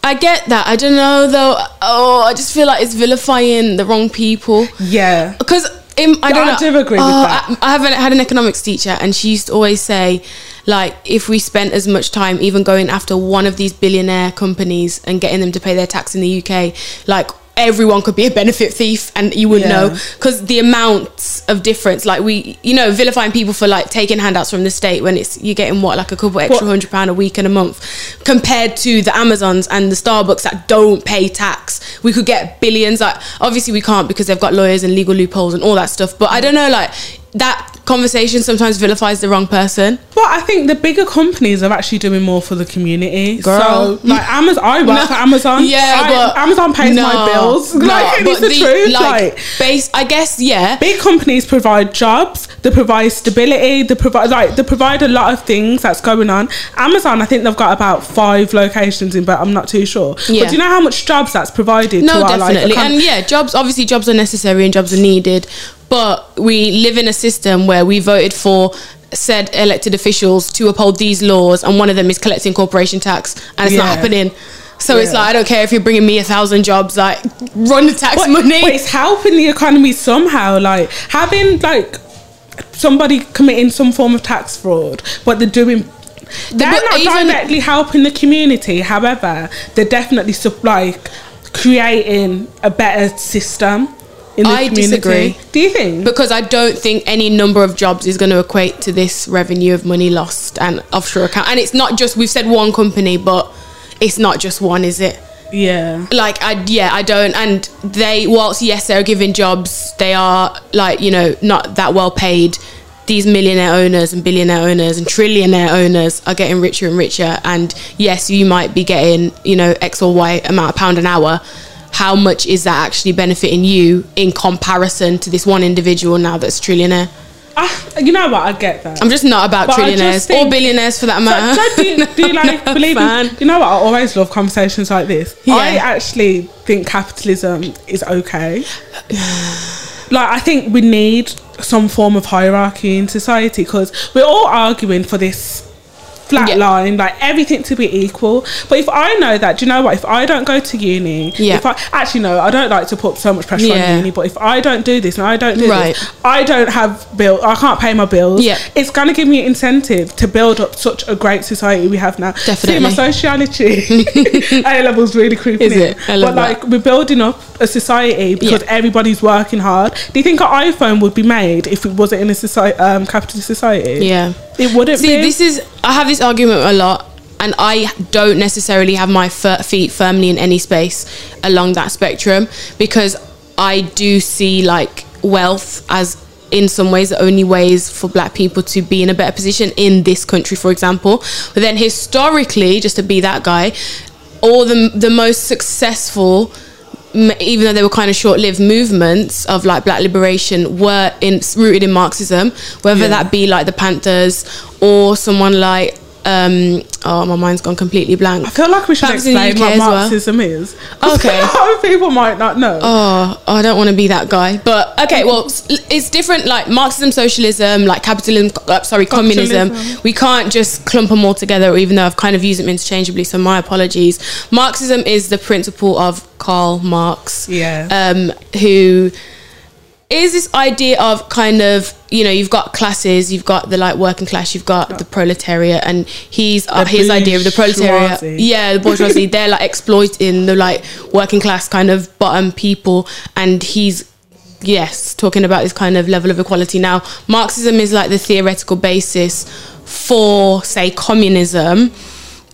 I get that. I don't know though. Oh, I just feel like it's vilifying the wrong people. Yeah, because. In, I, don't I do know. agree oh, with that. I, I haven't had an economics teacher, and she used to always say, like, if we spent as much time even going after one of these billionaire companies and getting them to pay their tax in the U K, like, everyone could be a benefit thief and you wouldn't yeah. know, because the amounts of difference, like, we, you know, vilifying people for like taking handouts from the state when it's you're getting what, like a couple extra what? hundred pound a week and a month compared to the Amazons and the Starbucks that don't pay tax. We could get billions. Like, obviously we can't because they've got lawyers and legal loopholes and all that stuff, but I don't know, like, that conversation sometimes vilifies the wrong person. Well, I think the bigger companies are actually doing more for the community. Girl. So, like, Amazon, I work for no. Amazon. Yeah, I, but Amazon pays no, my bills. No, like, it is the, the truth. Like, like, base, I guess, yeah. Big companies provide jobs. They provide stability. They provide, like, they provide a lot of things that's going on. Amazon, I think they've got about five locations in, but I'm not too sure. Yeah. But do you know how much jobs that's provided? No, to our definitely. Life? And yeah, jobs. Obviously, jobs are necessary and jobs are needed. But we live in a system where we voted for said elected officials to uphold these laws, and one of them is collecting corporation tax, and it's yeah. not happening. So yeah. it's like, I don't care if you're bringing me a thousand jobs, like, run the tax but, money. But it's helping the economy somehow. Like, having, like, somebody committing some form of tax fraud, but they're doing... They're but not even, directly helping the community. However, they're definitely, like, creating a better system. In the I community. disagree. Do you think? Because I don't think any number of jobs is going to equate to this revenue of money lost and offshore account. And it's not just, we've said one company, but it's not just one, is it? Yeah. Like, I yeah, I don't. And they, whilst, yes, they're giving jobs, they are, like, you know, not that well paid. These millionaire owners and billionaire owners and trillionaire owners are getting richer and richer. And yes, you might be getting, you know, X or Y amount of pound an hour. How much is that actually benefiting you in comparison to this one individual now that's trillionaire? Uh, you know what, I get that. I'm just not about but trillionaires think, or billionaires for that matter. So, so do, you, do you like no, believe in, you know what, I always love conversations like this. Yeah. I actually think capitalism is okay. Like, I think we need some form of hierarchy in society, because we're all arguing for this flat yeah. line, like, everything to be equal. But if I know that, do you know what, if I don't go to uni, yeah. if I actually no I don't like to put so much pressure yeah. on uni, but if I don't do this and I don't do right. this, I don't have bill I can't pay my bills, yeah. it's going to give me an incentive to build up such a great society we have now. Definitely. See, my sociology A levels really creeping is in. It I love but like that. We're building up a society because yeah. everybody's working hard. Do you think an iPhone would be made if it wasn't in a society, um, capitalist society? Yeah, it wouldn't see be. This is I have this argument a lot, and I don't necessarily have my f- feet firmly in any space along that spectrum, because I do see, like, wealth as in some ways the only ways for black people to be in a better position in this country, for example. But then historically, just to be that guy, all the the most successful, even though they were kind of short-lived movements of, like, black liberation, were in rooted in Marxism, whether yeah. that be like the Panthers or someone like um oh my mind's gone completely blank. I feel like we should Perhaps explain what Marxism well. is, okay? A lot of people might not know. Oh, I don't want to be that guy, but okay, well, it's different. Like, Marxism, socialism, like capitalism, uh, sorry communism. communism We can't just clump them all together, even though I've kind of used them interchangeably, so my apologies. Marxism is the principle of Karl Marx, yeah um who is this idea of, kind of, you know, you've got classes, you've got the, like, working class, you've got the proletariat, and he's uh, his idea of the proletariat, yeah, the bourgeoisie, they're, like, exploiting the, like, working class kind of bottom people, and he's yes talking about this kind of level of equality. Now, Marxism is, like, the theoretical basis for, say, communism,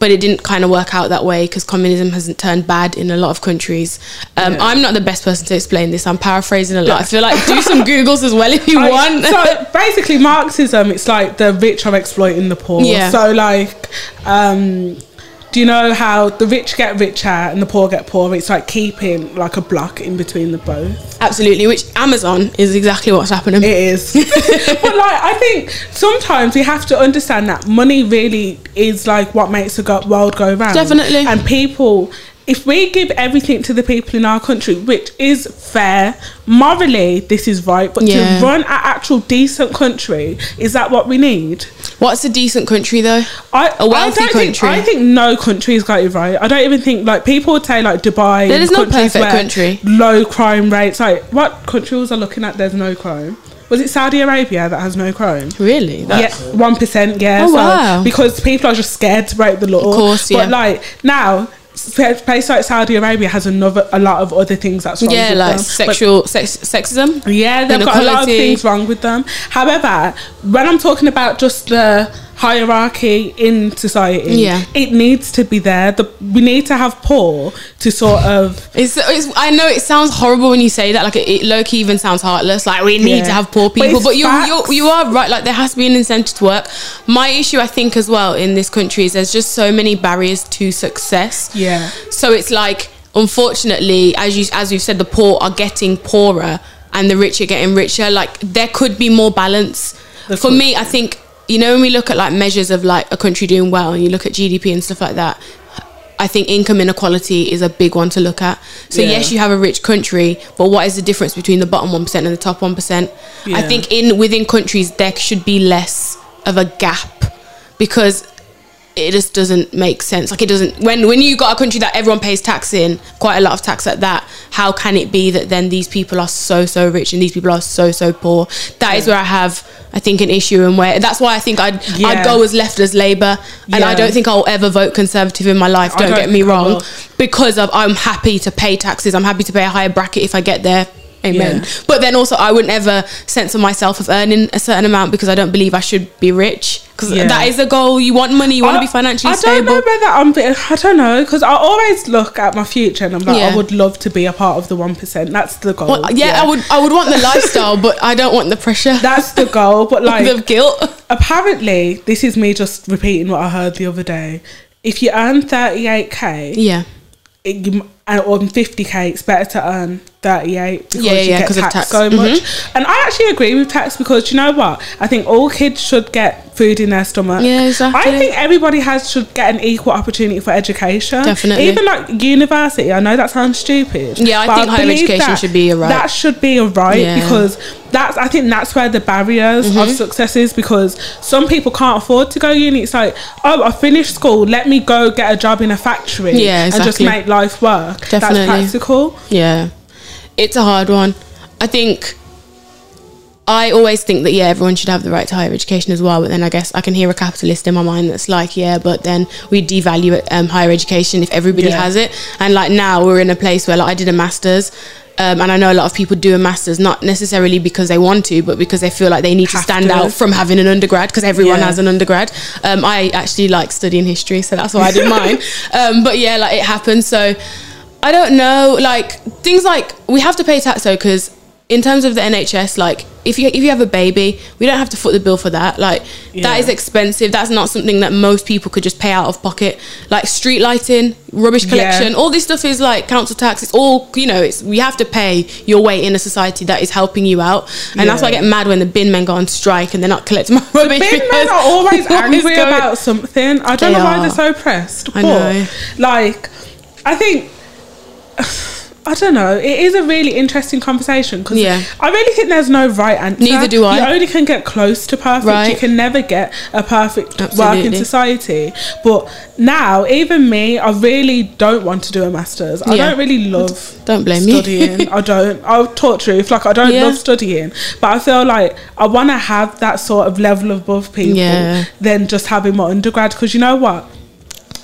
but it didn't kind of work out that way because communism hasn't turned bad in a lot of countries. Um, yeah. I'm not the best person to explain this. I'm paraphrasing a lot. I feel like do some Googles as well if you I, want. So basically, Marxism, it's like the rich are exploiting the poor. Yeah. So, like, um, Do you know how the rich get richer and the poor get poorer? It's like keeping like a block in between the both. Absolutely, which Amazon is exactly what's happening. It is. But like, I think sometimes we have to understand that money really is like what makes the world go round. Definitely. And people, if we give everything to the people in our country, which is fair, morally this is right, but yeah. to run an actual decent country, is that what we need? What's a decent country though? I, a wealthy I don't country? Think, I think no country has got it right. I don't even think, like, people would say like Dubai. There is no perfect country. Low crime rates. Like, what country was I looking at? There's no crime. Was it Saudi Arabia that has no crime? Really? That's yeah, one percent. Yeah. Oh so, wow. Because people are just scared to break the law. Of course. Yeah. But like now, a place like Saudi Arabia has another a lot of other things that's wrong yeah, with like them. Sexual sex, sexism. Yeah, they've got a lot of things wrong with them. However, when I'm talking about just the hierarchy in society, yeah. it needs to be there. The, we need to have poor to sort of. It's, it's. I know it sounds horrible when you say that. Like it, it low key even sounds heartless. Like we need yeah. to have poor people, but, but you're, you're you are right. Like there has to be an incentive to work. My issue, I think, as well in this country is there's just so many barriers to success. Yeah. So it's like, unfortunately, as you as you've said, the poor are getting poorer and the rich are getting richer. Like there could be more balance. That's For cool. me, I think. You know, when we look at like measures of like a country doing well and you look at G D P and stuff like that, I think income inequality is a big one to look at. So yeah. yes, you have a rich country, but what is the difference between the bottom one percent and the top one percent? Yeah. I think in within countries, there should be less of a gap because it just doesn't make sense. Like it doesn't, when, when you got a country that everyone pays tax in, quite a lot of tax at that, how can it be that then these people are so, so rich and these people are so, so poor? That yeah. is where I have, I think, an issue, and where that's why I think I'd yeah. I'd go as left as Labour, yeah. and I don't think I'll ever vote Conservative in my life, don't, don't get me wrong, because of, I'm happy to pay taxes, I'm happy to pay a higher bracket if I get there. Amen. Yeah. But then also I wouldn't ever censor myself of earning a certain amount because I don't believe I should be rich, because yeah. that is a goal. You want money, you want I, to be financially I stable. I don't know whether I'm being, I don't know, because I always look at my future and I'm like yeah. I would love to be a part of the one percent. That's the goal. Well, yeah, yeah I would I would want the lifestyle, but I don't want the pressure. That's the goal. But like the guilt. Apparently, this is me just repeating what I heard the other day, if you earn thirty-eight k yeah it, you, and on fifty k it's better to earn thirty-eight because yeah, yeah, you get taxed tax. so much. Mm-hmm. And I actually agree with tax, because you know what, I think all kids should get food in their stomach. Yeah, exactly. I think everybody has should get an equal opportunity for education. Definitely. Even like university, I know that sounds stupid, yeah I but think I higher education that, should be a right. That should be a right, yeah. because that's, I think that's where the barriers mm-hmm. of success is, because some people can't afford to go uni. It's like, oh, I finished school, let me go get a job in a factory yeah, exactly. and just make life work. Definitely. That's practical. Yeah, it's a hard one. I think I always think that yeah everyone should have the right to higher education as well, but then I guess I can hear a capitalist in my mind that's like, yeah but then we devalue um, higher education if everybody yeah. has it. And like now we're in a place where like I did a master's um, and I know a lot of people do a master's not necessarily because they want to, but because they feel like they need have to stand to. out from having an undergrad, because everyone yeah. has an undergrad. um, I actually like studying history, so that's why I did mine. Um, but yeah like it happens. So I don't know, like things like we have to pay tax though, because in terms of the N H S, like if you if you have a baby, we don't have to foot the bill for that. Like yeah. that is expensive. That's not something that most people could just pay out of pocket. Like street lighting, rubbish collection, yeah. all this stuff is like council tax. It's all, you know, it's, we have to pay your way in a society that is helping you out. And yeah. that's why I get mad when the bin men go on strike and they're not collecting my rubbish. The bin men are always angry about something. I don't they know why are. they're so pressed. I know. Like, I think I don't know, it is a really interesting conversation, because yeah. I really think there's no right answer. Neither do I. You only can get close to perfect, right. you can never get a perfect Absolutely. working society. But now even me, I really don't want to do a master's. yeah. I don't really love don't blame studying you. I don't I'll talk truth like I don't yeah. love studying, but I feel like I want to have that sort of level above people yeah. than just having my undergrad, because you know what,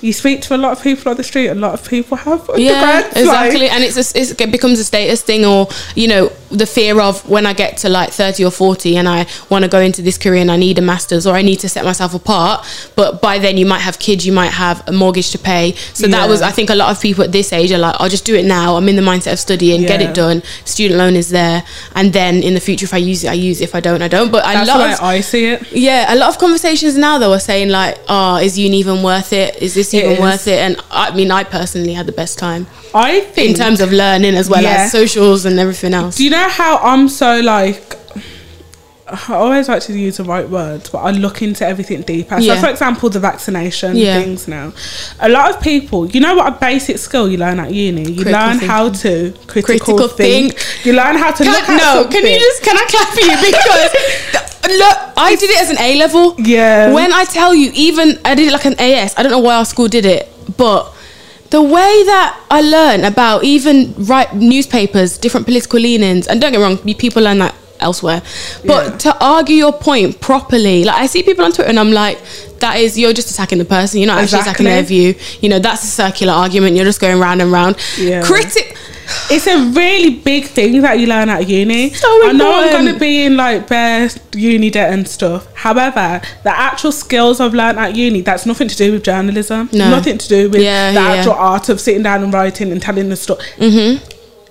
you speak to a lot of people on the street, a lot of people have yeah exactly like. And it's, a, it's it becomes a status thing, or you know, the fear of when I get to like thirty or forty and I want to go into this career and I need a master's, or I need to set myself apart, but by then you might have kids, you might have a mortgage to pay. So yeah. that was, I think a lot of people at this age are like, I'll just do it now, I'm in the mindset of studying, yeah. get it done, student loan is there, and then in the future if I use it I use it, if I don't I don't. But that's a lot of, I see it yeah a lot of conversations now though are saying like, oh, is uni even worth it, is this even is. worth it. And I mean, I personally had the best time, I think, in terms of learning as well yeah. as socials and everything else. Do you know how I'm so like, I always like to use the right words, but I look into everything deeper. So yeah. for example, the vaccination yeah. things now. A lot of people, you know what a basic skill you learn at uni? You critical learn thinking. how to critical, critical think. think. You learn how to can, look at no, something. Can you just, can I clap for you? Because... Look, I it's, did it as an A level. Yeah. When I tell you, even I did it like an A S. I don't know why our school did it, but the way that I learned about even write newspapers, different political leanings, and don't get me wrong, people learn that elsewhere. But yeah. to argue your point properly, like I see people on Twitter, and I'm like, that is, you're just attacking the person. You're not actually exactly. attacking their view. You know, that's a circular argument. You're just going round and round. Yeah. Critic. It's a really big thing that you learn at uni. So important. I know I'm going to be in like bare uni debt and stuff. However, the actual skills I've learned at uni, that's nothing to do with journalism. No. Nothing to do with yeah, the yeah. actual art of sitting down and writing and telling the story. Mm-hmm.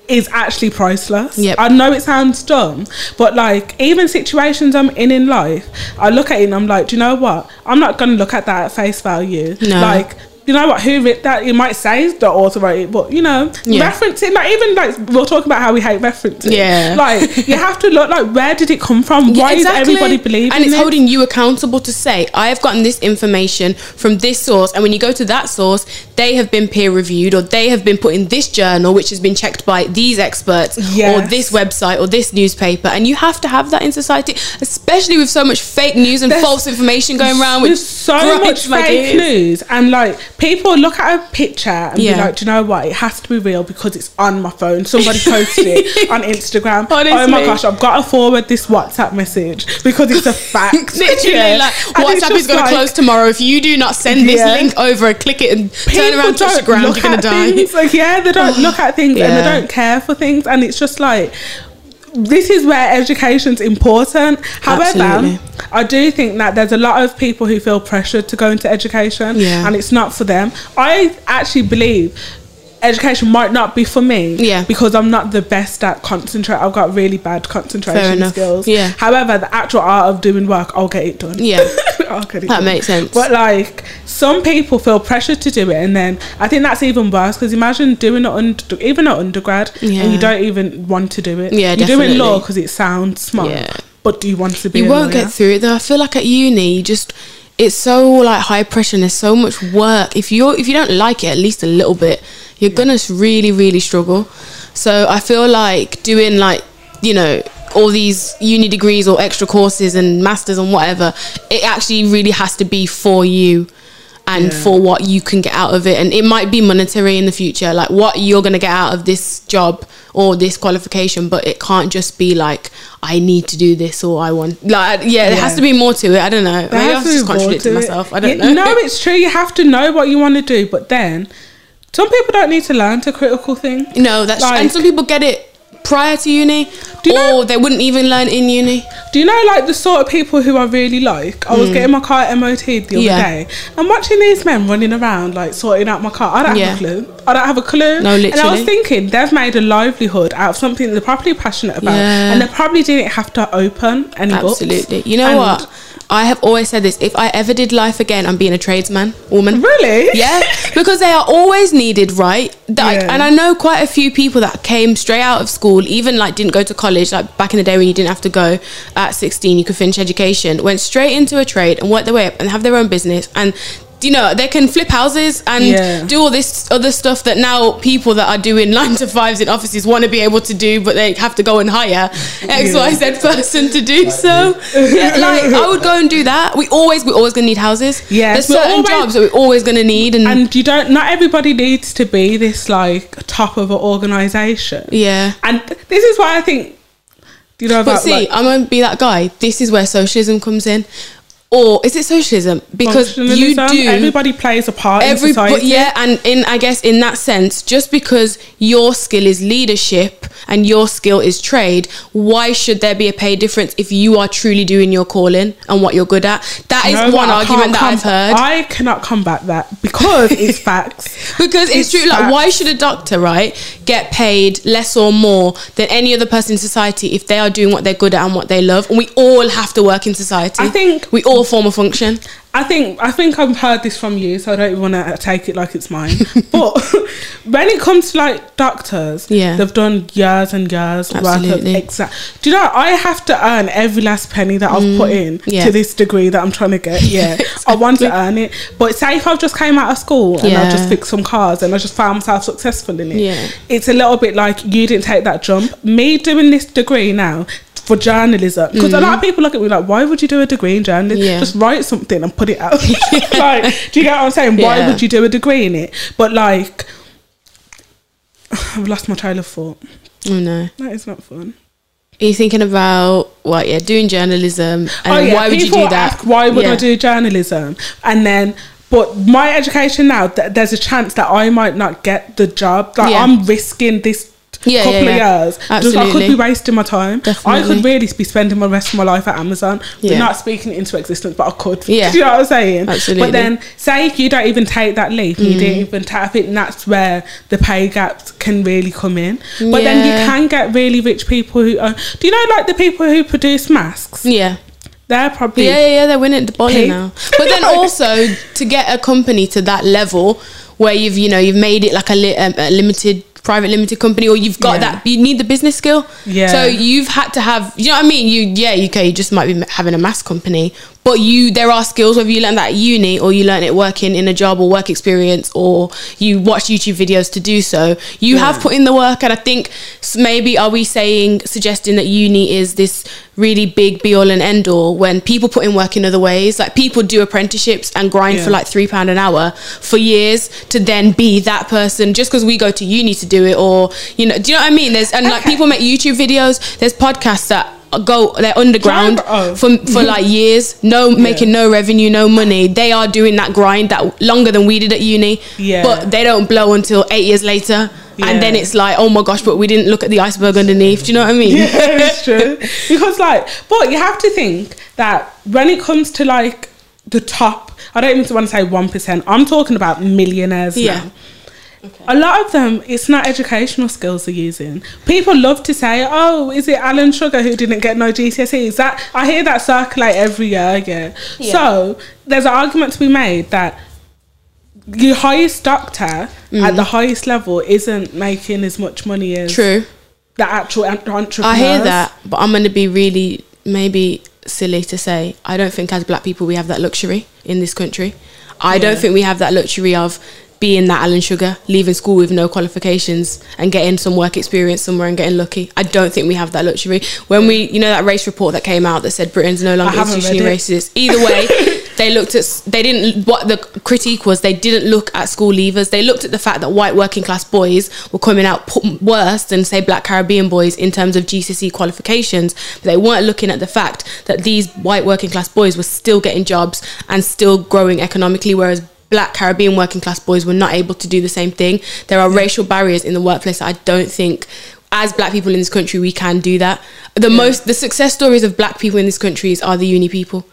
Is actually priceless. Yep. I know it sounds dumb, but like even situations I'm in in life, I look at it and I'm like, do you know what? I'm not going to look at that at face value. No. Like, you know what, who wrote that? You might say the author wrote it, but you know, yeah. referencing, like even like we're talking about how we hate referencing. Yeah. Like you have to look like, where did it come from? Yeah, why exactly. is everybody believing it? And it's it? holding you accountable to say, I have gotten this information from this source, and when you go to that source, they have been peer reviewed, or they have been put in this journal, which has been checked by these experts, yes. or this website, or this newspaper. And you have to have that in society, especially with so much fake news and there's, false information going around. Which there's so much fake news, and like, people look at a picture and yeah. be like, do you know what? It has to be real because it's on my phone. Somebody posted it on Instagram. Honestly. Oh my gosh, I've got to forward this WhatsApp message because it's a fact. Literally, yeah. like, WhatsApp is going like, to close tomorrow. If you do not send this yeah. link over, click it and people turn around to Instagram, you're going to die. Things. Like, yeah, they don't look at things yeah. and they don't care for things. And it's just like... this is where education's important. However, Absolutely. I do think that there's a lot of people who feel pressured to go into education yeah. and it's not for them. I actually believe education might not be for me yeah. because I'm not the best at concentrate. I've got really bad concentration skills. Yeah. However, the actual art of doing work, I'll get it done. Yeah. I'll get it that done. Makes sense. But like, some people feel pressured to do it, and then I think that's even worse, because imagine doing it under, even at undergrad yeah. and you don't even want to do it. Yeah, you definitely. do it law because it sounds smart, yeah. but do you want to be You a won't lawyer? Get through it though. I feel like at uni, you just... it's so like high pressure and there's so much work. If you're if you don't like it at least a little bit, you're yeah. gonna really really struggle. So I feel like doing like, you know, all these uni degrees or extra courses and masters and whatever, it actually really has to be for you and yeah. for what you can get out of it. And it might be monetary in the future, like what you're gonna get out of this job or this qualification, but it can't just be like, I need to do this or I want, like yeah, yeah. there has to be more to it. I don't know, maybe I've just contradicted myself. I don't know. No, it's true, you have to know what you want to do, but then some people don't need to learn to critical think. No, that's like, and some people get it prior to uni, do you know, or they wouldn't even learn in uni. Do you know, like the sort of people who I really like, I mm. was getting my car M O T'd the other yeah. day, and watching these men running around like sorting out my car, I don't yeah. have a clue. I don't have a clue. No, literally. And I was thinking, they've made a livelihood out of something they're probably passionate about yeah. and they probably didn't have to open any absolutely. books. Absolutely. You know and what? I have always said this, if I ever did life again, I'm being a tradesman, woman. Really? Yeah. Because they are always needed, right? Like, yeah. and I know quite a few people that came straight out of school, even like didn't go to college, like back in the day when you didn't have to go at sixteen, you could finish education, went straight into a trade and worked their way up and have their own business. And you know, they can flip houses and yeah. do all this other stuff that now people that are doing nine to fives in offices want to be able to do, but they have to go and hire X Y Z yeah. person to do like so. Yeah, like I would go and do that. We always, we're always going to need houses. Yeah, there's certain always, jobs that we're always going to need, and and you don't. Not everybody needs to be this like top of an organisation. Yeah, and this is why I think you know. About, but see, like, I'm going to be that guy. This is where socialism comes in. Or is it socialism? Because you do... everybody plays a part every, in society. Yeah, and in I guess in that sense, just because your skill is leadership and your skill is trade, why should there be a pay difference if you are truly doing your calling and what you're good at? That is no, one argument that I've heard. I cannot combat that because it's facts. Because it's, it's true. Facts. Like, why should a doctor, right, get paid less or more than any other person in society if they are doing what they're good at and what they love? And we all have to work in society. I think... we all all form of function. I think I think I've heard this from you, so I don't want to take it like it's mine. But when it comes to like doctors, yeah, they've done years and years worth of exact. Do you know? I have to earn every last penny that I've mm, put in yeah. to this degree that I'm trying to get. Yeah, exactly. I want to earn it. But say if I just came out of school and yeah. I just fixed some cars and I just found myself successful in it, yeah. it's a little bit like you didn't take that jump. Me doing this degree now for journalism, because mm. a lot of people look at me like, why would you do a degree in journalism? Yeah. Just write something and put it out. Like, do you get what I'm saying? Why yeah. would you do a degree in it? But like, I've lost my trail of thought. Oh no, that is not fun. Are you thinking about what? Yeah, doing journalism. And oh, yeah. why would people you do that? Ask, why would yeah. I do journalism? And then. But my education now, th there's a chance that I might not get the job. Like yeah. I'm risking this yeah, couple yeah, yeah. of years. Absolutely. Just, I could be wasting my time. Definitely. I could really be spending the rest of my life at Amazon. Yeah. We're not speaking it into existence, but I could. Yeah. Do you know what I'm saying? Absolutely. But then, say if you don't even take that leap, mm. you didn't even take. I think that's where the pay gaps can really come in. But yeah. then you can get really rich people who are. Do you know, like the people who produce masks? Yeah. They're probably yeah, yeah, yeah, they're winning the bowling now. But then also to get a company to that level where you've you know you've made it like a, li a limited private limited company, or you've got yeah. that you need the business skill. Yeah. So you've had to have you know what I mean. You yeah, you okay, you just might be having a mass company, but you there are skills whether you learn that at uni or you learn it working in a job or work experience or you watch YouTube videos to do so. You yeah. have put in the work, and I think maybe are we saying suggesting that uni is this really big be all and end all when people put in work in other ways? Like people do apprenticeships and grind yeah. for like three pound an hour for years to then be that person just because we go to uni to do it, or you know, do you know what I mean? There's and okay. like people make YouTube videos. There's podcasts that go they're underground oh. for for like years, no yeah. making no revenue, no money. They are doing that grind that longer than we did at uni. Yeah, but they don't blow until eight years later. Yeah. And then it's like, oh my gosh, but we didn't look at the iceberg underneath. Do you know what I mean? Yeah, it's true. Because like, but you have to think that when it comes to like the top, I don't even want to say one percent, I'm talking about millionaires yeah. now. Okay. A lot of them, it's not educational skills they're using. People love to say, oh, is it Alan Sugar who didn't get no G C S Es? That, I hear that circulate every year, yeah. yeah. So there's an argument to be made that your highest doctor mm. at the highest level isn't making as much money as True. the actual entrepreneur. I hear that, but I'm going to be really maybe silly to say, I don't think as black people we have that luxury in this country. I yeah. don't think we have that luxury of being that Alan Sugar, leaving school with no qualifications and getting some work experience somewhere and getting lucky. I don't think we have that luxury. When we, you know, that race report that came out that said Britain's no longer institutionally racist. Either way, they looked at, they didn't, what the critique was, they didn't look at school leavers. They looked at the fact that white working class boys were coming out worse than, say, black Caribbean boys in terms of G C S E qualifications. But they weren't looking at the fact that these white working class boys were still getting jobs and still growing economically, whereas black Caribbean working class boys were not able to do the same thing. There are yeah. racial barriers in the workplace that I don't think as black people in this country we can do that. The yeah. most the success stories of black people in this country are the uni people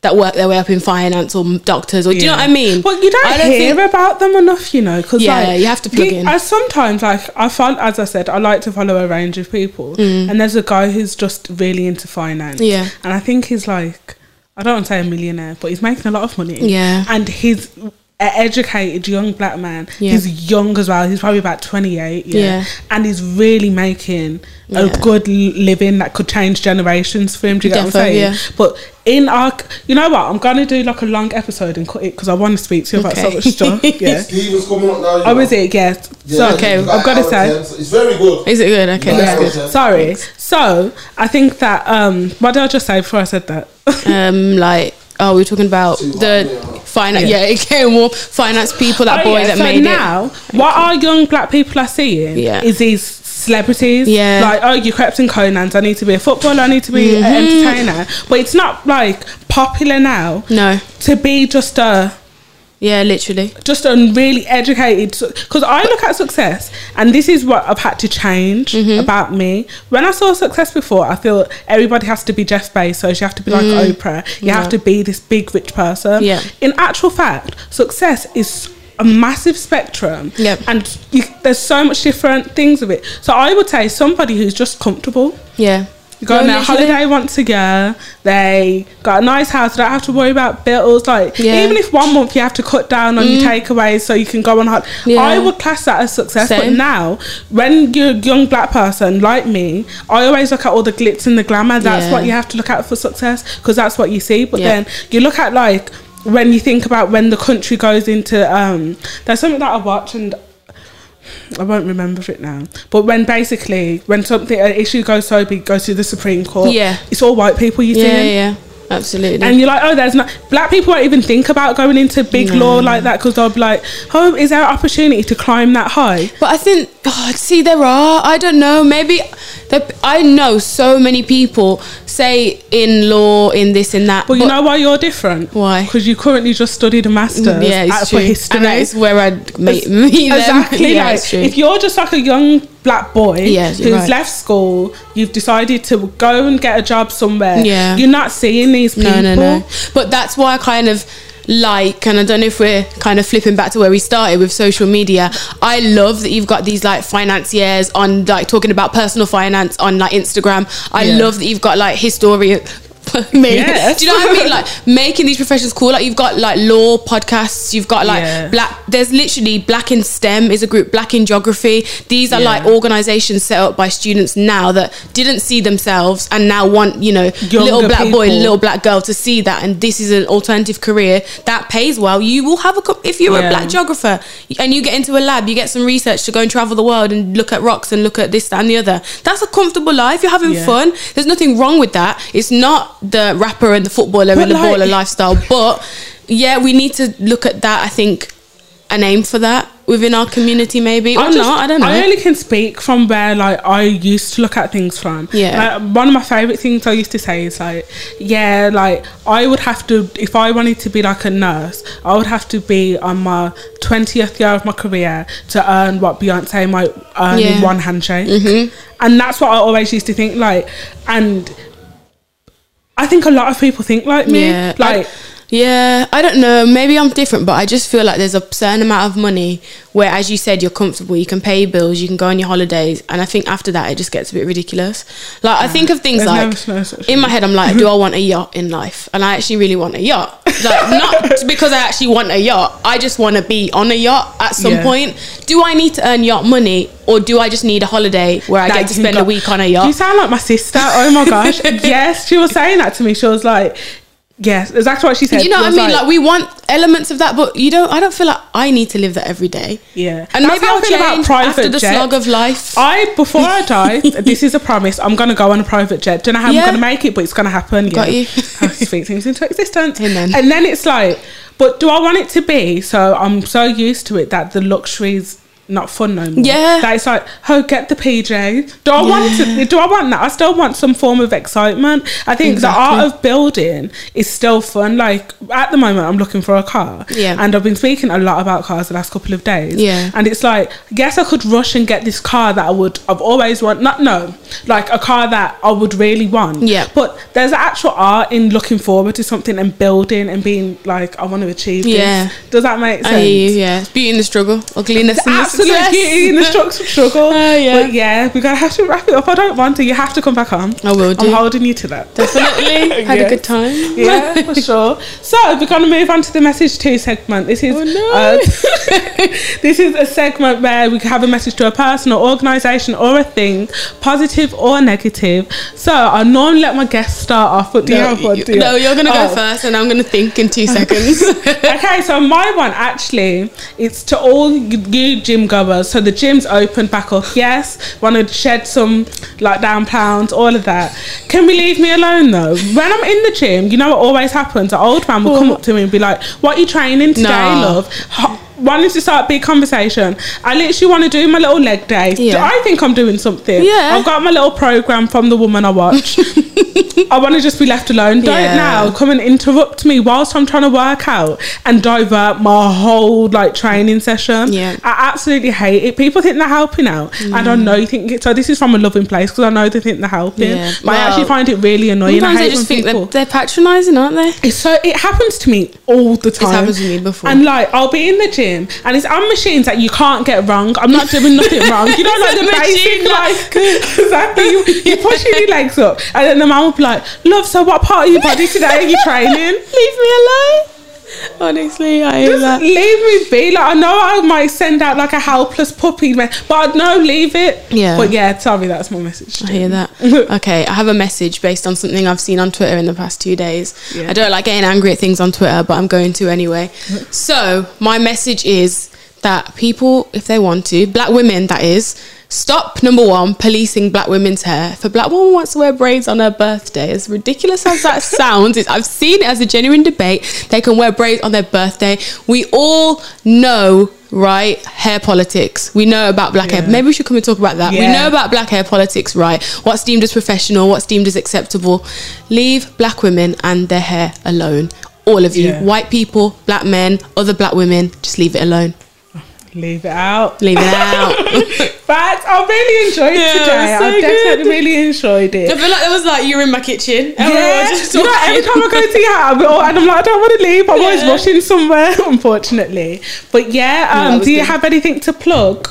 that work their way up in finance or doctors or yeah. do you know what I mean? Well, you don't, I don't hear think, about them enough, you know, because yeah, like, you have to plug you, in. I sometimes like I find, as I said, I like to follow a range of people, mm. and there's a guy who's just really into finance, yeah, and I think he's like, I don't want to say a millionaire, but he's making a lot of money, yeah, and he's an educated young black man. Yeah. He's young as well. He's probably about twenty-eight. Yeah. yeah. And he's really making yeah. a good living that could change generations for him. Do you get what I'm saying? Yeah. But in our... You know what? I'm going to do like a long episode and cut it because I want to speak to you okay. about so much stuff. Yeah. Steve is coming up now. You oh, know. Is it? Yes. Yeah, so, okay. I've got to say... Ten, so it's very good. Is it good? Okay. Yeah. That's good. Sorry. Thanks. So, I think that... Um, what did I just say before I said that? um, Like... Oh, we were talking about See, the yeah. finance. Yeah, it came more finance people. That oh, boy yeah. that so made now, it. now, what our young black people are seeing yeah. is these celebrities. Yeah, like oh, you crept in Conan's. I need to be a footballer. I need to be mm-hmm. an entertainer. But it's not like popular now. No, to be just a yeah, literally just a really educated. Because I look at success, and this is what I've had to change mm-hmm. about me. When I saw success before, I feel everybody has to be Jeff Bezos. You have to be like mm. Oprah. You yeah. have to be this big rich person. Yeah. In actual fact, success is a massive spectrum. Yep. And you, there's so much different things of it. So I would say somebody who's just comfortable. Yeah. You go on their holiday once a year. They got a nice house. They don't have to worry about bills. Like, yeah. even if one month you have to cut down on mm. your takeaways so you can go on holiday. Yeah. I would class that as success. Same. But now, when you're a young black person like me, I always look at all the glitz and the glamour. That's yeah. what you have to look at for success, because that's what you see. But yeah. then you look at, like, when you think about when the country goes into... Um, there's something that I watch and... I won't remember it now, but when basically when something an issue goes so big goes to the Supreme Court, yeah, it's all white people you see. Yeah, yeah, absolutely. And you're like, oh, there's no black people won't even think about going into big no. law like that, because they'll be like, oh, is there an opportunity to climb that high? But I think, oh, see, there are. I don't know. Maybe I know so many people say in law, in this, in that. Well, you know why you're different? Why? Because you currently just studied a master's yeah, it's at, true. for history, and that is where I'd meet me. Exactly. Yeah, like, if you're just like a young black boy yeah, who's right. left school, you've decided to go and get a job somewhere. Yeah, you're not seeing these people. No, no, no. But that's why I kind of like, and I don't know if we're kind of flipping back to where we started with social media. I love that you've got these like financiers on, like, talking about personal finance on like Instagram. I yeah. love that you've got like historians. Yes. Do you know what I mean? Like, making these professions cool. Like, you've got like law podcasts. You've got like yeah. black. There's literally Black in STEM is a group. Black in Geography. These are yeah. like organisations set up by students now that didn't see themselves and now want, you know, younger little black people. Boy, little black girl to see that. And this is an alternative career that pays well. You will have a if you're yeah. a black geographer and you get into a lab, you get some research to go and travel the world and look at rocks and look at this, that, and the other. That's a comfortable life. You're having yeah. fun. There's nothing wrong with that. It's not the rapper and the footballer but and the like, baller lifestyle, but yeah, we need to look at that, I think, and aim for that within our community, maybe. Or just, not I don't know. I only can speak from where, like, I used to look at things from. Yeah, like, one of my favourite things I used to say is like, yeah, like, I would have to, if I wanted to be like a nurse, I would have to be on my twentieth year of my career to earn what Beyonce might earn yeah. in one handshake. Mm-hmm. And that's what I always used to think, like. And I think a lot of people think like me. Yeah, like, I, yeah, I don't know. Maybe I'm different, but I just feel like there's a certain amount of money where, as you said, you're comfortable, you can pay your bills, you can go on your holidays, and I think after that, it just gets a bit ridiculous. Like, yeah. I think of things there's like, no, no in my head, I'm like, do I want a yacht in life? And I actually really want a yacht. Like, not because I actually want a yacht. I just want to be on a yacht at some yeah. point. Do I need to earn yacht money? Or do I just need a holiday where I that get to spend got, a week on a yacht? You sound like my sister. Oh my gosh. Yes, she was saying that to me. She was like, yes, exactly what she said. You know she what I mean? Like, like, we want elements of that, but you don't. I don't feel like I need to live that every day. Yeah. And that's maybe I'll change about after the jet. slog of life. I, before I die, this is a promise, I'm going to go on a private jet. Don't know how yeah. I'm going to make it, but it's going to happen. Got yeah. you. I'll speak things into existence. Amen. And then it's like, but do I want it to be? So I'm so used to it that the luxuries... not fun no more. Yeah, that it's like, oh, get the P J. Do I yeah. want to, do I want that? I still want some form of excitement. I think exactly. the art of building is still fun. Like, at the moment, I'm looking for a car. Yeah, and I've been speaking a lot about cars the last couple of days. Yeah, and it's like, yes, I could rush and get this car that I would, I've always want. Not no, like a car that I would really want. Yeah, but there's actual art in looking forward to something and building and being like, I want to achieve. Yeah, this. Does that make sense? I hear you, yeah, it's beauty in the struggle, ugliness in the Yes. in the struggle. Uh, yeah. But yeah, we're gonna have to wrap it up. I don't want to. You have to come back on. I will do. I'm holding you to that. Definitely. Had yes. a good time. Yeah, for sure. So we're gonna move on to the message two segment. This is oh, no. uh, this is a segment where we have a message to a person or organisation or a thing, positive or negative. So I normally let my guests start off, but do no, you have one? You, you? No, you're gonna oh. go first, and I'm gonna think in two seconds. Okay, so my one actually, it's to all you gym goers. So the gym's open back up, yes, want to shed some like down pounds, all of that. Can we leave me alone though? When I'm in the gym, you know what always happens, an old man will oh. come up to me and be like, what are you training today? No. Love Ho- wanting to start a big conversation. I literally want to do my little leg day. Yeah. I think I'm doing something. Yeah. I've got my little program from the woman I watch. I want to just be left alone. Don't yeah. now come and interrupt me whilst I'm trying to work out and divert my whole like training session. Yeah. I absolutely hate it. People think they're helping out mm. and I know you think it, so this is from a loving place because I know they think they're helping yeah. but well, I actually find it really annoying. Sometimes I hate they just think people. They're, they're patronising, aren't they? It's so it happens to me all the time. It happens to me before. And like, I'll be in the gym machine, and it's on machines that you can't get wrong. I'm not doing nothing wrong. You know, like the basic, like, exactly. You, you're pushing your legs up, and then the man will be like, love, so what part of your body today are you training? Leave me alone. Honestly, I hate that. Leave me be. Like, I know I might send out like a helpless puppy, but I'd no, leave it. Yeah. But yeah, sorry, that's my message. I hear that. Okay, I have a message based on something I've seen on Twitter in the past two days. Yeah. I don't like getting angry at things on Twitter, but I'm going to anyway. So my message is that people, if they want to, black women, that is, stop, number one, policing black women's hair. If a black woman wants to wear braids on her birthday, as ridiculous as that sounds, it's, I've seen it as a genuine debate. They can wear braids on their birthday. We all know, right, hair politics. We know about black yeah. hair. Maybe we should come and talk about that. Yeah. We know about black hair politics, right? What's deemed as professional, what's deemed as acceptable. Leave black women and their hair alone. All of you. Yeah. White people, black men, other black women, just leave it alone. Leave it out. Leave it out. But I really enjoyed yeah, today. So I definitely good. really enjoyed it. I feel like it was like you were in my kitchen. Yeah. Everyone was just talking. You know, every time I go to your house, and I'm like, I don't want to leave. I'm yeah. always rushing somewhere, unfortunately. But yeah, um, no, do you good. have anything to plug?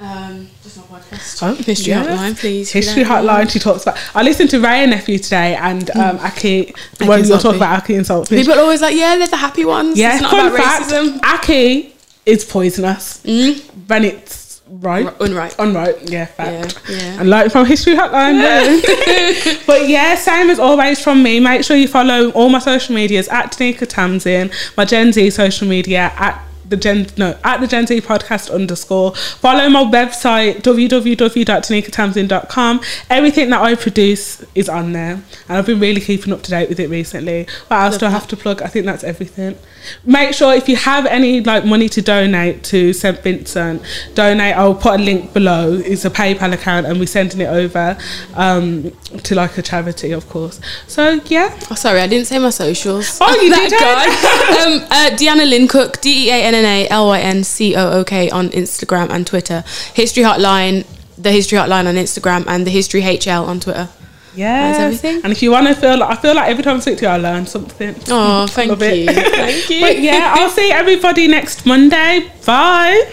Um, just my podcast. Oh, History yes. Hotline, please. History Hotline. She talks about. I listened to Ray and Nephew today, and um, Aki. Aki when you're talking about Aki and Saltfish, people are always like, yeah, they're the happy ones. Yeah, it's not fun about fact, racism. Aki. It's poisonous mm. when it's right, R- unright, unright. Yeah, fact. Yeah, yeah. And like from History Hotline, yeah. But yeah, same as always from me. Make sure you follow all my social medias at Denika Tamsin, my Gen Z social media at the Gen no at the Gen Z podcast underscore. Follow my website w w w dot denika tamsin dot com. Everything that I produce is on there, and I've been really keeping up to date with it recently. What else Love do I have that. to plug? I think that's everything. Make sure if you have any like money to donate to Saint Vincent, donate. I'll put a link below. It's a PayPal account, and we're sending it over um, to like a charity, of course. So yeah. Oh, sorry, I didn't say my socials. Oh, you did. um, uh, Deanna Lynn Cook, D E A N N A L Y N C O O K on Instagram and Twitter. History Hotline, the History Hotline on Instagram, and the History H L on Twitter. Yeah, and if you want to feel like, I feel like every time I speak to you I learn something. Oh, thank Love you thank you. But yeah, I'll see everybody next Monday. Bye.